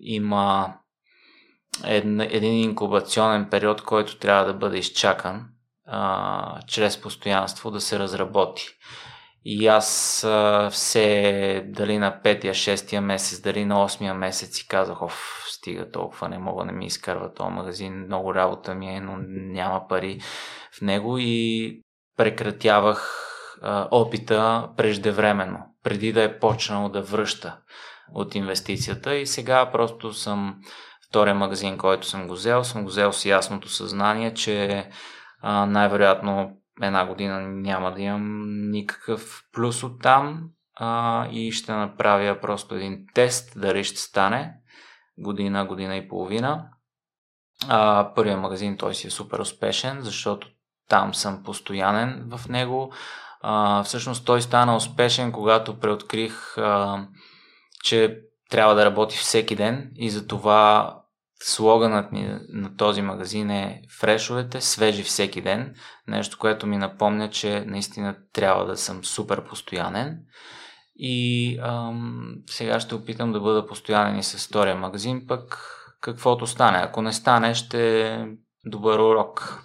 има един инкубационен период, който трябва да бъде изчакан чрез постоянство да се разработи. И аз дали на 5-я, 6-я месец, дали на 8-я месец и казах, стига толкова, не мога, не ми изкарва този магазин, много работа ми е, но няма пари в него и прекратявах опита преждевременно, преди да е почнало да връща от инвестицията и сега просто втория магазин, който съм го взел с ясното съзнание, че най-вероятно 1 година няма да имам никакъв плюс от там и ще направя просто един тест, дали ще стане година и половина. Първия магазин, той си е супер успешен, защото там съм постоянен в него. Всъщност той стана успешен, когато преоткрих, че трябва да работи всеки ден и затова слоганът ми на този магазин е фрешовете, свежи всеки ден. Нещо, което ми напомня, че наистина трябва да съм супер постоянен. И сега ще опитам да бъда постоянен и с втория магазин, пък каквото стане. Ако не стане, ще е добър урок.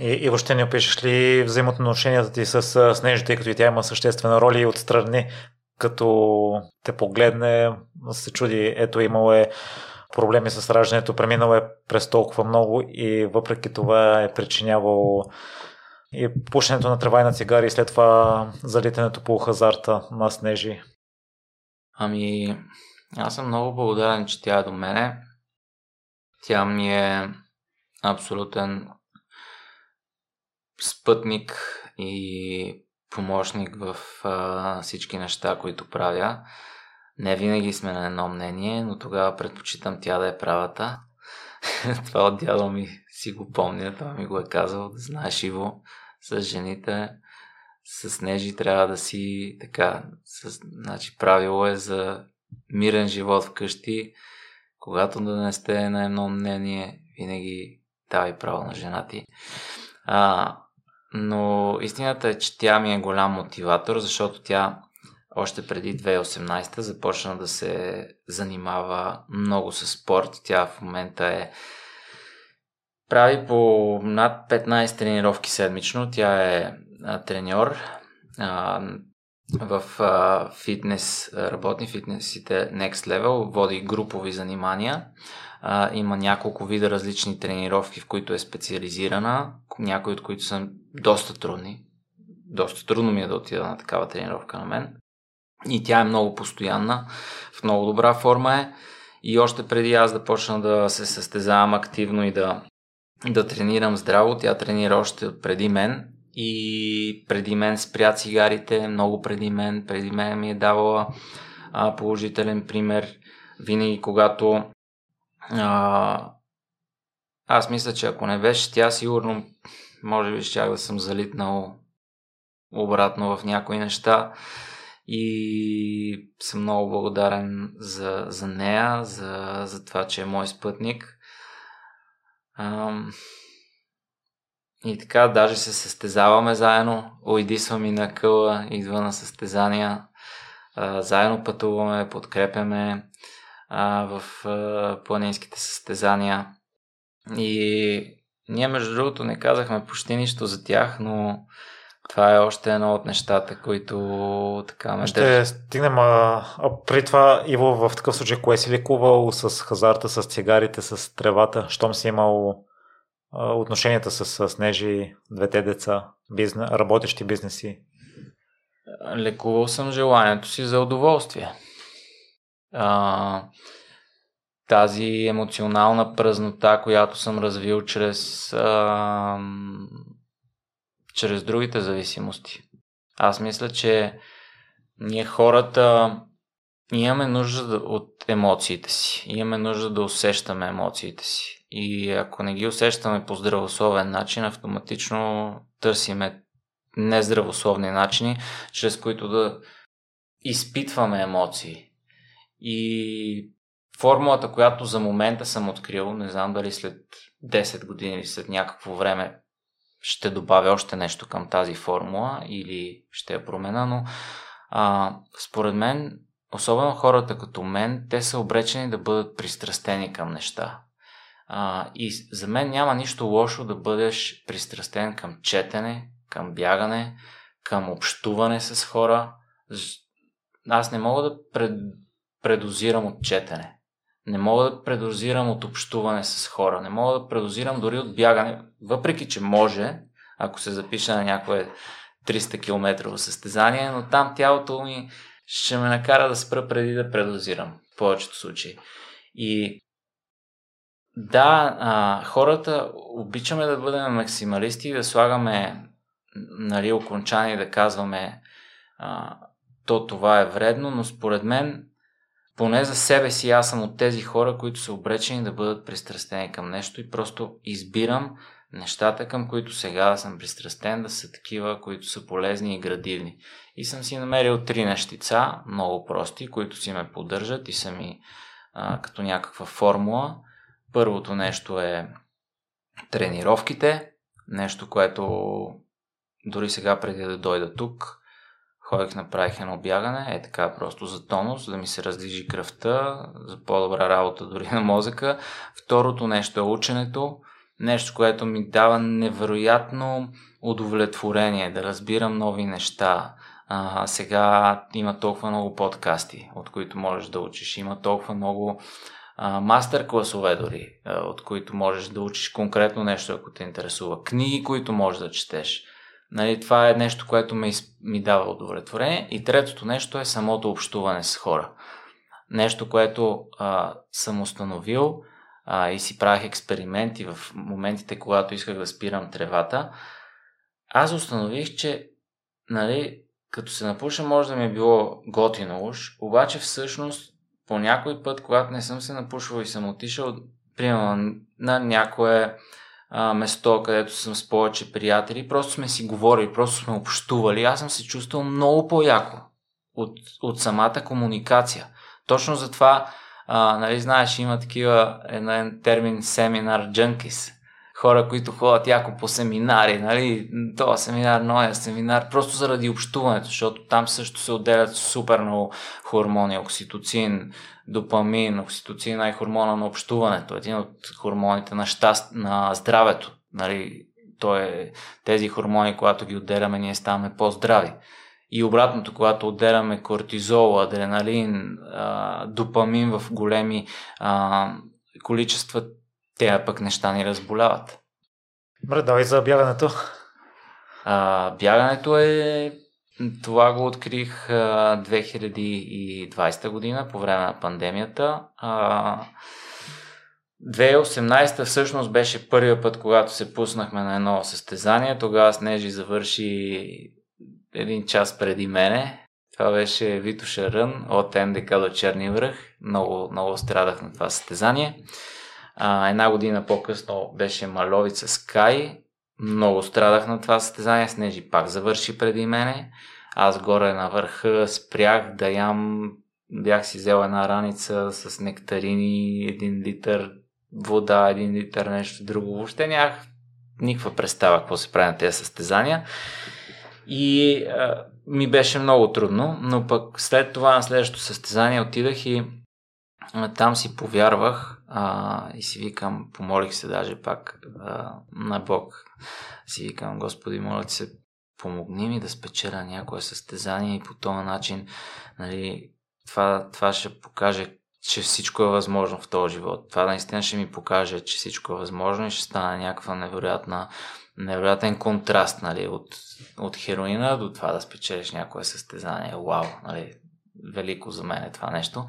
И въобще не опишеш ли взаимоотношенията ти с Снежи, тъй като и тя има съществена роля и отстрани, като те погледне, се чуди, ето имало е проблеми с раждането, преминал е през толкова много и въпреки това е причинявал и пушенето на трева и на цигари и след това залитането по хазарта на Снежи? Ами, аз съм много благодарен, че тя е до мене. Тя ми е абсолютен спътник и помощник в всички неща, които правя. Не винаги сме на едно мнение, но тогава предпочитам тя да е правата. Това от дядо ми си го помня, това ми го е казал, да знаеш, Иво, с жените, с Снежи трябва да си така, значи правило е за мирен живот вкъщи, когато да не сте на едно мнение, винаги давай право на жена ти. Но истината е, че тя ми е голям мотиватор, защото тя още преди 2018 започна да се занимава много със спорт. Тя в момента прави по над 15 тренировки седмично. Тя е треньор в фитнес, работни фитнесите Next Level, води групови занимания. Има няколко вида различни тренировки, в които е специализирана, някои от които са доста трудни. Доста трудно ми е да отида на такава тренировка на мен. И тя е много постоянна, в много добра форма е. И още преди аз да почна да се състезавам активно и да тренирам здраво, тя тренира още преди мен. И преди мен спря цигарите, много преди мен. Преди мен ми е давала положителен пример. Винаги когато... аз мисля, че ако не беше тя, сигурно може би щях да съм залитнал обратно в някои неща. И съм много благодарен за нея, за това, че е мой спътник. И така, даже се състезаваме заедно. Уйдисвам и на къла, идва на състезания. Заедно пътуваме, подкрепяме в планинските състезания. И ние, между другото, не казахме почти нищо за тях, но това е още едно от нещата, които така ме... Ще стигнем, при това, Иво, в такъв случай, кое си ликувал с хазарта, с цигарите, с тревата? Щом си имал отношенията с Снежи, двете деца, работещи бизнеси? Лекувал съм желанието си за удоволствие. Тази емоционална празнота, която съм развил чрез другите зависимости. Аз мисля, че ние хората имаме нужда от емоциите си. Имаме нужда да усещаме емоциите си. И ако не ги усещаме по здравословен начин, автоматично търсиме нездравословни начини, чрез които да изпитваме емоции. И формулата, която за момента съм открил, не знам дали след 10 години или след някакво време ще добавя още нещо към тази формула или ще я променя, но според мен, особено хората като мен, те са обречени да бъдат пристрастени към неща. И за мен няма нищо лошо да бъдеш пристрастен към четене, към бягане, към общуване с хора. Аз не мога да предозирам от четене. Не мога да предозирам от общуване с хора. Не мога да предозирам дори от бягане. Въпреки, че може, ако се запиша на някое 300-километрово състезание, но там тялото ми ще ме накара да спра преди да предозирам. В повечето случаи. И да, хората обичаме да бъдем максималисти и да слагаме окончание, да казваме това е вредно, но според мен поне за себе си аз съм от тези хора, които са обречени да бъдат пристрастени към нещо и просто избирам нещата, към които сега да съм пристрастен, да са такива, които са полезни и градивни. И съм си намерил 3 нещица, много прости, които си ме поддържат и са ми като някаква формула. Първото нещо е тренировките, нещо, което дори сега преди да дойда тук, ходих, направих едно бягане, така просто за тонус, да ми се раздвижи кръвта, за по-добра работа дори на мозъка. Второто нещо е ученето, нещо, което ми дава невероятно удовлетворение, да разбирам нови неща. Сега има толкова много подкасти, от които можеш да учиш, има толкова много мастер класове дори, от които можеш да учиш конкретно нещо, ако те интересува. Книги, които можеш да четеш. Нали, това е нещо, което ми дава удовлетворение. И третото нещо е самото общуване с хора. Нещо, което съм установил и си правих експерименти в моментите, когато исках да спирам тревата. Аз установих, че нали, като се напуша, може да ми е било готино уж, обаче всъщност по някой път, когато не съм се напушвал и съм отишъл, примерно на някое место, където съм с повече приятели, просто сме си говорили, просто сме общували, аз съм се чувствал много по-яко от самата комуникация. Точно затова, нали знаеш, има такива, един термин семинар джънкис, хора, които ходят яко по семинари, нали, това семинар, новия семинар, просто заради общуването, защото там също се отделят супер много хормони, окситоцин, допамин. Окситоцин е хормона на общуването, един от хормоните на здравето, нали, тези хормони, когато ги отделяме, ние ставаме по-здрави. И обратното, когато отделяме кортизол, адреналин, допамин в големи количества, те пък неща ни разболяват. Добре, давай за бягането. Бягането е... Това го открих 2020 година, по време на пандемията. 2018 всъщност беше първият път, когато се пуснахме на едно състезание. Тогава Снежи завърши един час преди мене. Това беше Витоша ран от МДК до Черни връх. Много, много страдах на това състезание. Една година по-късно беше Маловица Скай. Много страдах на това състезание. Снежи пак завърши преди мене. Аз горе на върха спрях да ям. Бях си взел една раница с нектарини, 1 литър вода, 1 литър нещо друго. Въобще нямах никаква представа какво се прави на тези състезания. И ми беше много трудно, но пък след това на следващото състезание отидах и там си повярвах и си викам, помолих се даже пак на Бог. Си викам, Господи, моля ти се, помогни ми да спечеля някое състезание и по този начин, нали, това ще покаже, че всичко е възможно в този живот. Това наистина ще ми покаже, че всичко е възможно и ще стане някаква невероятен контраст, нали, от хероина до това да спечелиш някое състезание. Уау, нали, велико за мен е това нещо.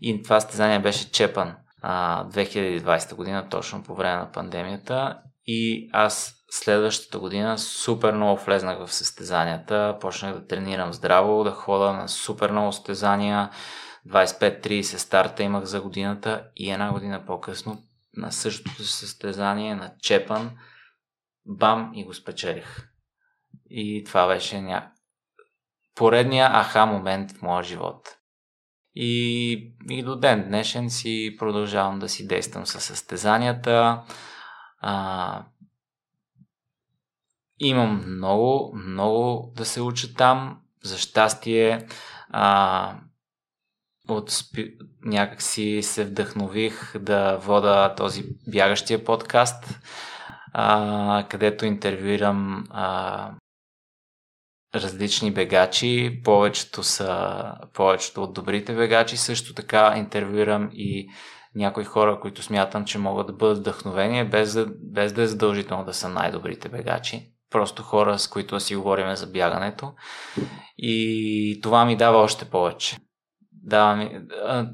И това състезание беше Чепан 2020 година, точно по време на пандемията. И аз следващата година супер много влезнах в състезанията. Почнах да тренирам здраво, да хода на супер много състезания. 25-30 старта имах за годината и една година по-късно на същото състезание на Чепан бам и го спечелих. И това беше поредния аха момент в моя живот. И до ден днешен си продължавам да си действам със състезанията. Имам много, много да се уча там. За щастие някак си се вдъхнових да вода този бягащия подкаст, където интервюирам различни бегачи, повечето от добрите бегачи. Също така интервюирам и някои хора, които смятам, че могат да бъдат вдъхновени, без да е задължително да са най-добрите бегачи. Просто хора, с които си говорим за бягането. И това ми дава още повече.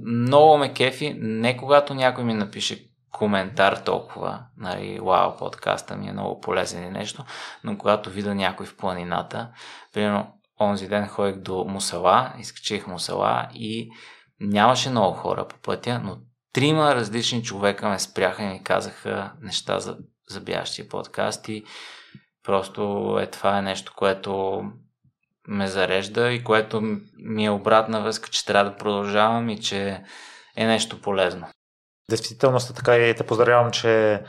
Много ме кефи, не когато някой ми напише коментар толкова, нали, вау, подкаста ми е много полезен и нещо, но когато видя някой в планината, примерно онзи ден ходих до Мусала, изкачих Мусала и нямаше много хора по пътя, но 3 различни човека ме спряха и ми казаха неща за бягащия подкаст и просто това е нещо, което ме зарежда и което ми е обратна връзка, че трябва да продължавам и че е нещо полезно. Действителността така и те поздравявам, че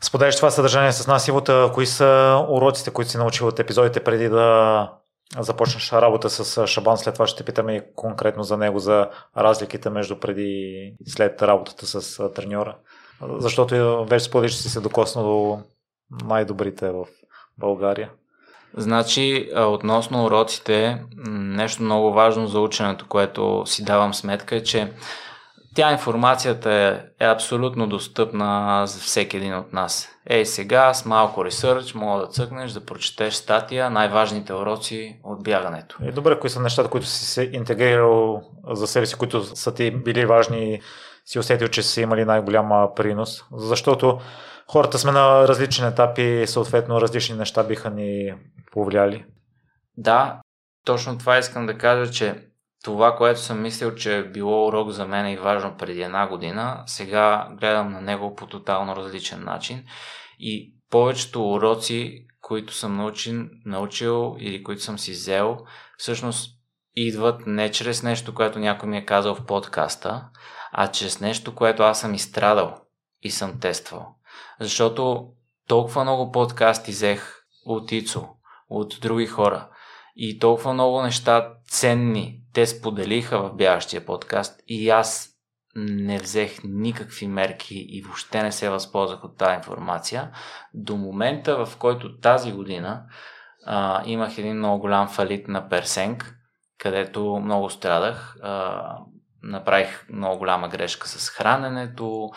споделиш това съдържание с нас. Ивота, кои са уроците, които си научил от епизодите преди да започнеш работа с Шабан? След това ще те питаме и конкретно за него, за разликите между преди и след работата с треньора. Защото вече споделиш, че си се докосна до най-добрите в България. Значи, относно уроците, нещо много важно за ученето, което си давам сметка е, че Тя информацията е абсолютно достъпна за всеки един от нас. Ей сега с малко ресърч мога да цъкнеш, да прочетеш статия, най-важните уроци от бягането. И добре, кои са нещата, които си се интегрирал за себе си, които са ти били важни, си усетил, че си имали най-голяма принос? Защото хората сме на различни етапи и съответно различни неща биха ни повлияли. Да, точно това искам да кажа, че това, което съм мислил, че е било урок за мен и важно преди една година, сега гледам на него по тотално различен начин и повечето уроци, които съм научил или които съм си взел, всъщност идват не чрез нещо, което някой ми е казал в подкаста, а чрез нещо, което аз съм изстрадал и съм тествал. Защото толкова много подкасти взех от Ицо, от други хора и толкова много неща ценни те споделиха в Бягащия подкаст и аз не взех никакви мерки и въобще не се възползвах от тази информация. До момента, в който тази година имах един много голям фалит на Персенг, където много страдах. Направих много голяма грешка с храненето,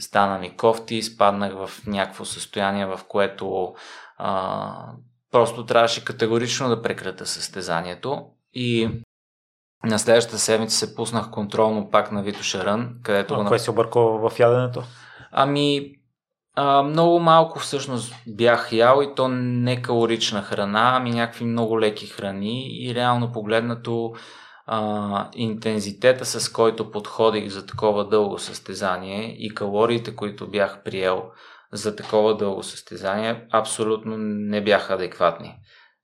стана ми кофти, изпаднах в някакво състояние, в което просто трябваше категорично да прекрата състезанието и на следващата седмица се пуснах контролно пак на Витоша ран, където... Кой се обърква в яденето? Много малко всъщност бях ял и то не калорична храна, някакви много леки храни и реално погледнато интензитета, с който подходих за такова дълго състезание и калориите, които бях приел за такова дълго състезание, абсолютно не бяха адекватни.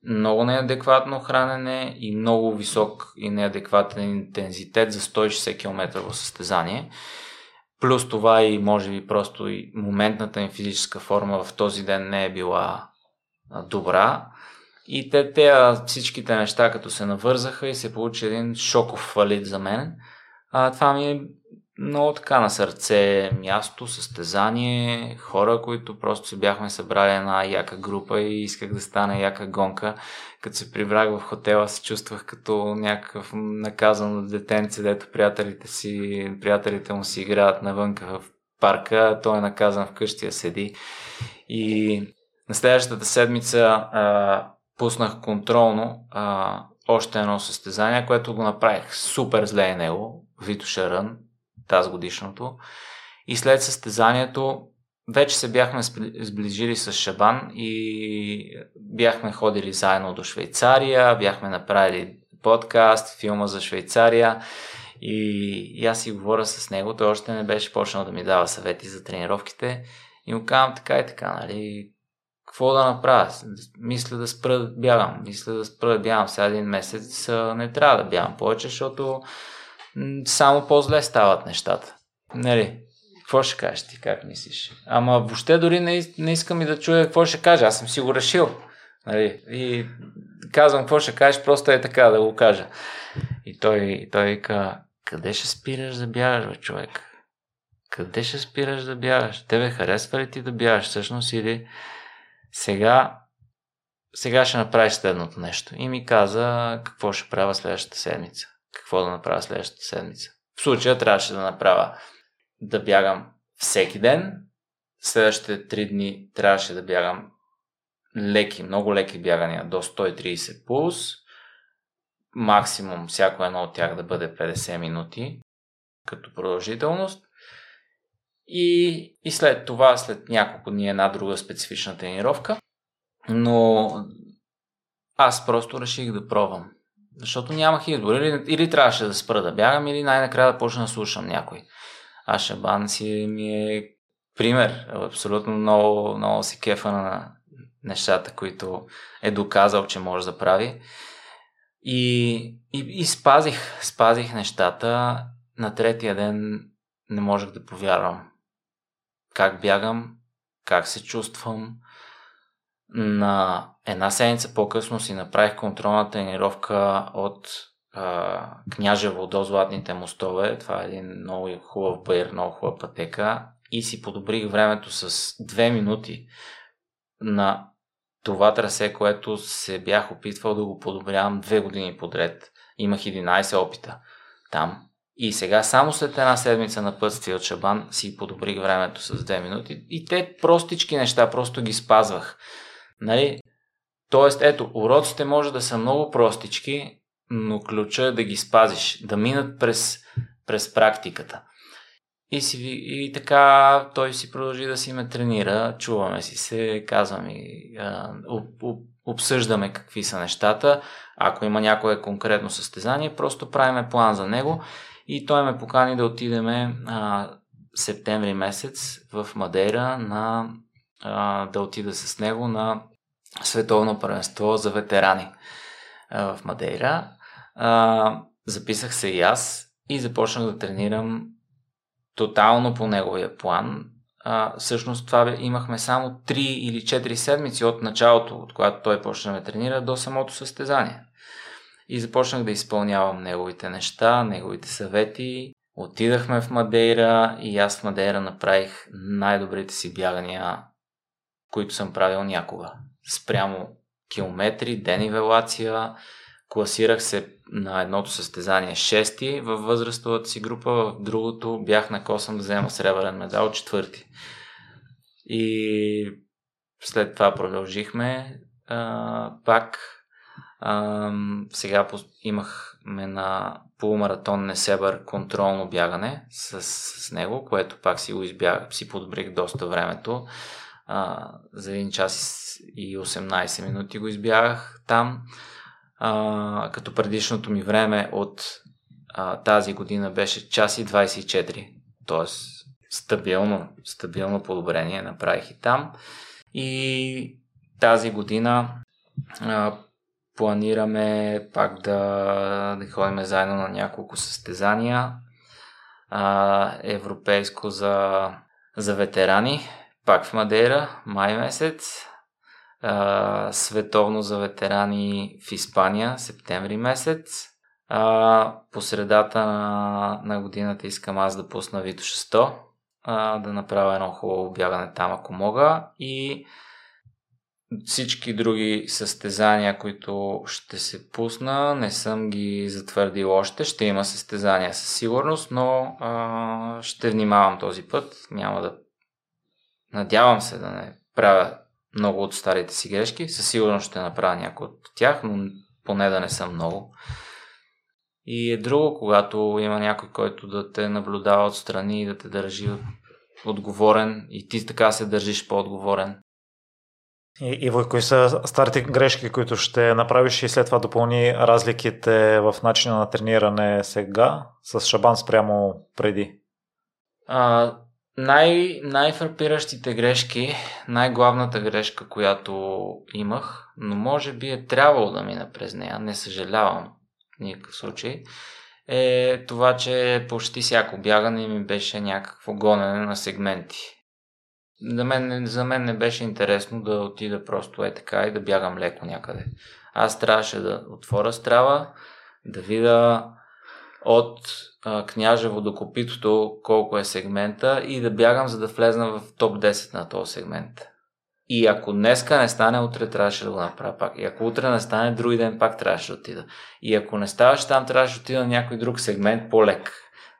Много неадекватно хранене и много висок и неадекватен интензитет за 160 км в състезание. Плюс това и може би просто и моментната им физическа форма в този ден не е била добра. И всичките неща като се навързаха и се получи един шоков фалит за мен. Това ми е много така на сърце място, състезание, хора, които просто се бяхме събрали една яка група и исках да стане яка гонка. Като се прибрах в хотела, се чувствах като някакъв наказан детенце, дето приятелите му си играят навънка в парка, той е наказан вкъщи, а седи. И на следващата седмица пуснах контролно още едно състезание, което го направих супер зле и него, Витоша ран, тази годишното. И след състезанието вече се бяхме сближили с Шабан и бяхме ходили заедно до Швейцария, бяхме направили подкаст, филма за Швейцария и аз си говоря с него, той още не беше почнал да ми дава съвети за тренировките и му казвам така и така, нали, какво да направя? Мисля да спра да бягам, сега един месец не трябва да бягам повече, защото само по-зле стават нещата. Нали, какво ще кажеш ти, как мислиш? Ама въобще дори не искам и да чуя какво ще кажа, аз съм си го решил. Нали, и казвам какво ще кажеш, просто е така да го кажа. И той вика, къде ще спираш да бягаш, бе, човек? Къде ще спираш да бягаш? Тебе харесва ли ти да бягаш всъщност или сега ще направиш следното нещо? И ми каза какво ще правя следващата седмица. Какво да направя следващата седмица? В случая трябваше да направя да бягам всеки ден, следващите 3 дни трябваше да бягам леки, много леки бягания до 130 пулс, максимум всяко едно от тях да бъде 50 минути като продължителност и след това, след няколко дни една друга специфична тренировка, но аз просто реших да пробвам. Защото нямах избор. Или трябваше да спра да бягам, или най-накрая да почна да слушам някой. А Шабан си ми е пример. Абсолютно много, много си кефа на нещата, които е доказал, че може да прави. И спазих нещата. На третия ден не можех да повярвам как бягам, как се чувствам. На една седмица по-късно си направих контролна тренировка от Княжево до Златните мостове. Това е един много хубав баир, много хубава пътека. И си подобрих времето с 2 минути на това трасе, което се бях опитвал да го подобрявам 2 години подред. Имах 11 опита там И сега само след една седмица на пътствие от Шабан си подобрих времето с 2 минути и те простички неща, просто ги спазвах. Нали? Тоест, ето, уроците може да са много простички, но ключа е да ги спазиш, да минат през практиката. И така той си продължи да си ме тренира, чуваме си се, казваме, обсъждаме какви са нещата. Ако има някое конкретно състезание, просто правиме план за него и той ме покани да отидеме септември месец в Мадейра да отида с него на световно първенство за ветерани в Мадейра. Записах се и аз и започнах да тренирам тотално по неговия план. Всъщност това имахме само 3 или 4 седмици от началото, от когато той почна да ме тренира, до самото състезание. И започнах да изпълнявам неговите неща, неговите съвети. Отидахме в Мадейра и аз в Мадейра направих най-добрите си бягания, които съм правил някога. Спрямо километри, денивелация. Класирах се на едното състезание 6-ти във възрастовата си група, в другото бях на косъм да взема сребърен медал 4-ти. И след това продължихме пак. Сега имахме на полумаратон Несебър контролно бягане с него, което пак си го избягах, си подобрих доста времето. За 1 час и 18 минути го избягах там. Като предишното ми време от тази година беше час и 24, т.е. стабилно подобрение направих и там. И тази година планираме пак да ходим заедно на няколко състезания, европейско за ветерани, пак в Мадейра, май месец. Световно за ветерани в Испания, септември месец. По средата на годината искам аз да пусна Витоша ран, да направя едно хубаво бягане там, ако мога. И всички други състезания, които ще се пусна, не съм ги затвърдил още. Ще има състезания със сигурност, но ще внимавам този път. Надявам се да не правя много от старите си грешки. Със сигурност ще направя някои от тях, но поне да не съм много. И е друго, когато има някой, който да те наблюдава отстрани и да те държи отговорен и ти така се държиш по-отговорен. Иво, кои са старите грешки, които ще направиш и след това допълни разликите в начина на трениране сега с Шабан спрямо преди? Най-фрапиращите грешки, най-главната грешка, която имах, но може би е трябвало да мина през нея, не съжалявам в никакъв случай, е това, че почти всяко бягане ми беше някакво гонене на сегменти. За мен не беше интересно да отида просто така и да бягам леко някъде. Аз трябваше да отворя страва, да видя от Княжево до Копитото колко е сегмента и да бягам, за да влезна в топ 10 на този сегмент. И ако днеска не стане, утре трябваше да го направя пак. И ако утре не стане, други ден пак трябваше да отида. И ако не ставаше там, трябваше да отида на някой друг сегмент по-лек.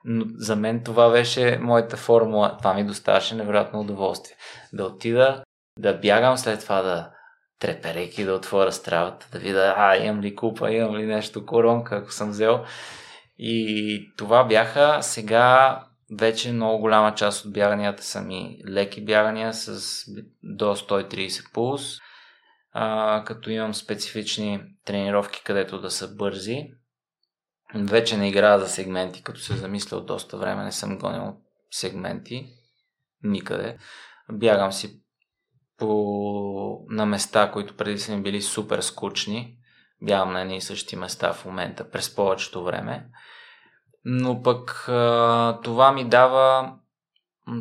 Но за мен това беше моята формула. Това ми доставаше невероятно удоволствие. Да отида, да бягам, след това да треперейки да отворя стравата, да видя имам ли купа, имам ли нещо, коронка, ако съм взел. И това бяха сега вече много голяма част от бяганията са ми леки бягания с до 130 пулс, като имам специфични тренировки, където да са бързи. Вече не играя за сегменти, като се замисля от доста време, не съм гонил сегменти никъде. Бягам си на места, които преди са ми били супер скучни. Бягам на едни и същи места в момента през повечето време, но пък това ми дава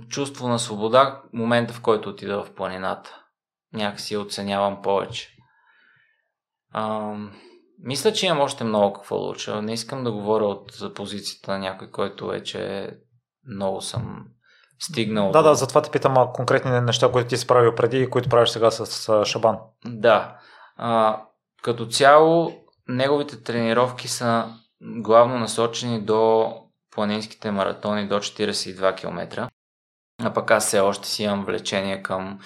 чувство на свобода в момента, в който отида в планината. Някакси я оценявам повече. Мисля, че имам още много какво да уча. Не искам да говоря от позицията на някой, който вече много съм стигнал. Да, затова те питам конкретни неща, които ти си правил преди и които правиш сега с Шабан. Да. Като цяло, неговите тренировки са главно насочени до планинските маратони до 42 км. А пък аз все още си имам влечение към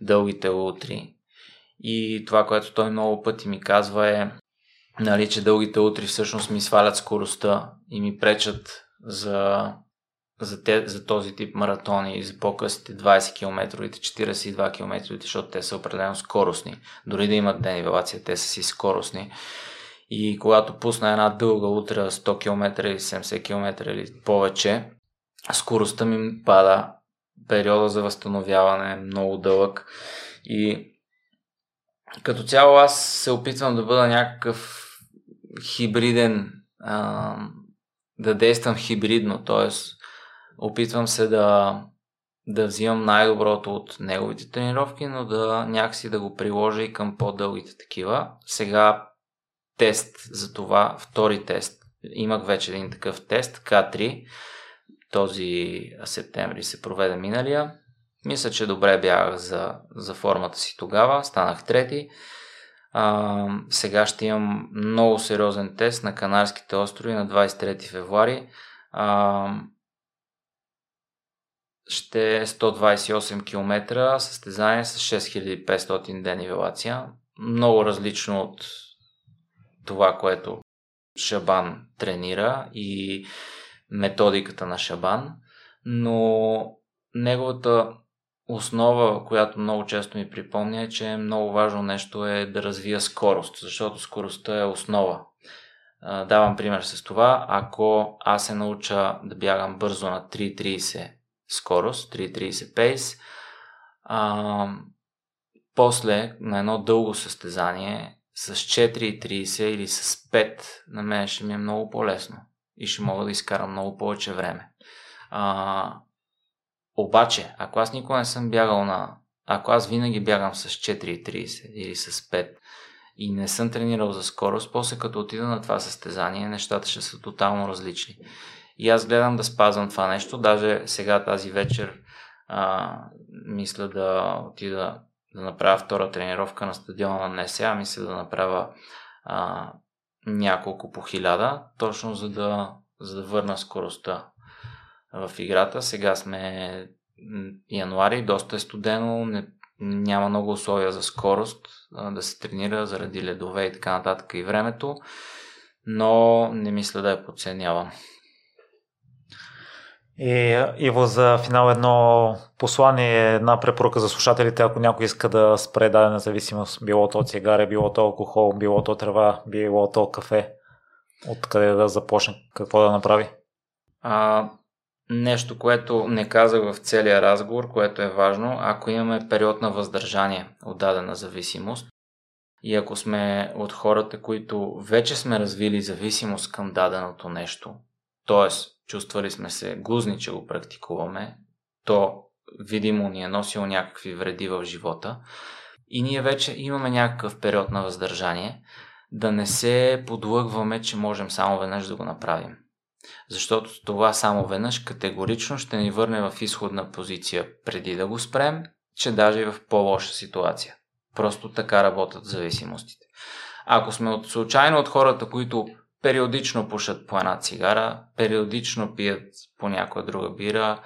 дългите утри. И това, което той много пъти ми казва е, че дългите утри всъщност ми свалят скоростта и ми пречат за този тип маратони и за по-късите 20 км-ите, 42 км-ите, защото те са определено скоростни. Дори да имат денивелация, те са си скоростни. И когато пусна една дълга утра 100 км или 70 км или повече, скоростта ми пада, периода за възстановяване е много дълъг и като цяло аз се опитвам да бъда някакъв хибриден, да действам хибридно, т.е. опитвам се да взимам най-доброто от неговите тренировки, но да някакси да го приложа и към по-дългите такива. Сега тест за това, втори тест. Имах вече един такъв тест, К3. Този септември се проведе миналия. Мисля, че добре бях за формата си тогава. Станах трети. Сега ще имам много сериозен тест на Канарските острови на 23 февруари. Ще е 128 км състезание с 6500 денивелация. Много различно от това, което Шабан тренира и методиката на Шабан, но неговата основа, която много често ми припомня, е, че е много важно нещо е да развия скорост, защото скоростта е основа. Давам пример с това, ако аз се науча да бягам бързо на 3.30 скорост, 3.30 пейс, после на едно дълго състезание с 4.30 или с 5 на мен ще ми е много по-лесно и ще мога да изкарам много повече време. Обаче, ако аз никога не съм бягал ако аз винаги бягам с 4.30 или с 5 и не съм тренирал за скорост, после като отида на това състезание, нещата ще са тотално различни. И аз гледам да спазвам това нещо, даже сега тази вечер мисля да отида да направя втора тренировка на стадиона на НСА, мисля да направя няколко по 1000, точно за да върна скоростта в играта. Сега сме януари, доста е студено, няма много условия за скорост да се тренира заради ледове и така нататък и времето, но не мисля да я подценявам. И, Иво, за финал едно послание, една препоръка за слушателите, ако някой иска да спре дадена зависимост, било то цигари, било то алкохол, било то трева, било то кафе, откъде да започне, какво да направи? Нещо, което не казах в целия разговор, което е важно, ако имаме период на въздържание от дадена зависимост и ако сме от хората, които вече сме развили зависимост към даденото нещо, т.е. чувствали сме се гузни, че го практикуваме, то видимо ни е носило някакви вреди в живота и ние вече имаме някакъв период на въздържание, да не се подлъгваме, че можем само веднъж да го направим. Защото това само веднъж категорично ще ни върне в изходна позиция преди да го спрем, че даже и в по-лоша ситуация. Просто така работят зависимостите. Ако сме случайно от хората, които периодично пушат по една цигара, периодично пият по някоя друга бира,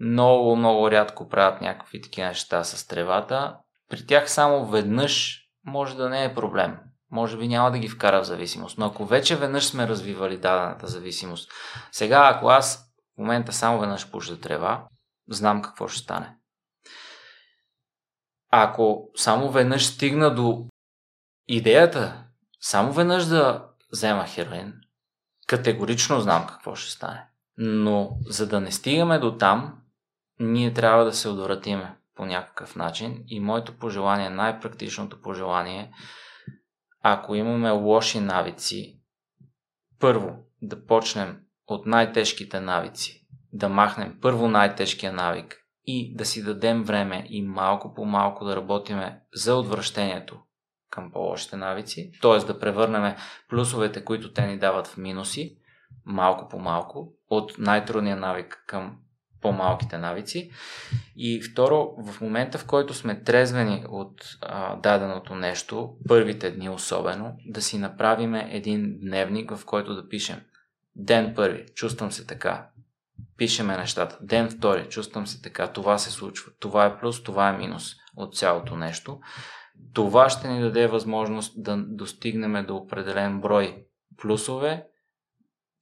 много, много рядко правят някакви такива неща с тревата, при тях само веднъж може да не е проблем. Може би няма да ги вкара в зависимост. Но ако вече веднъж сме развивали дадената зависимост, сега ако аз в момента само веднъж пуша трева, знам какво ще стане. Ако само веднъж стигна до идеята, само веднъж да взема хероин, категорично знам какво ще стане. Но за да не стигаме до там, ние трябва да се отвратиме по някакъв начин и моето пожелание, най-практичното пожелание е, ако имаме лоши навици, първо да почнем от най-тежките навици, да махнем първо най-тежкия навик и да си дадем време и малко по малко да работиме за отвращението към по-лошите навици, т.е. да превърнем плюсовете, които те ни дават в минуси, малко по малко, от най-трудния навик към по-малките навици. И второ, в момента, в който сме трезвени от даденото нещо, първите дни особено, да си направим един дневник, в който да пишем Ден първи, чувствам се така. Пишеме нещата. Ден втори, чувствам се така. Това се случва. Това е плюс, това е минус от цялото нещо. Това ще ни даде възможност да достигнем до определен брой плюсове.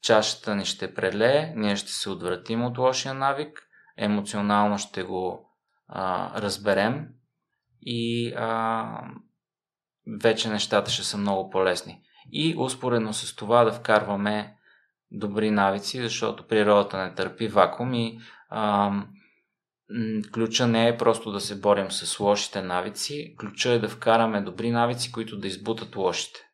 Чашата ни ще прелее, ние ще се отвратим от лошия навик, емоционално ще го разберем и вече нещата ще са много по-лесни. И успоредно с това да вкарваме добри навици, защото природата не търпи вакуум и ключа не е просто да се борим с лошите навици, ключа е да вкараме добри навици, които да избутат лошите.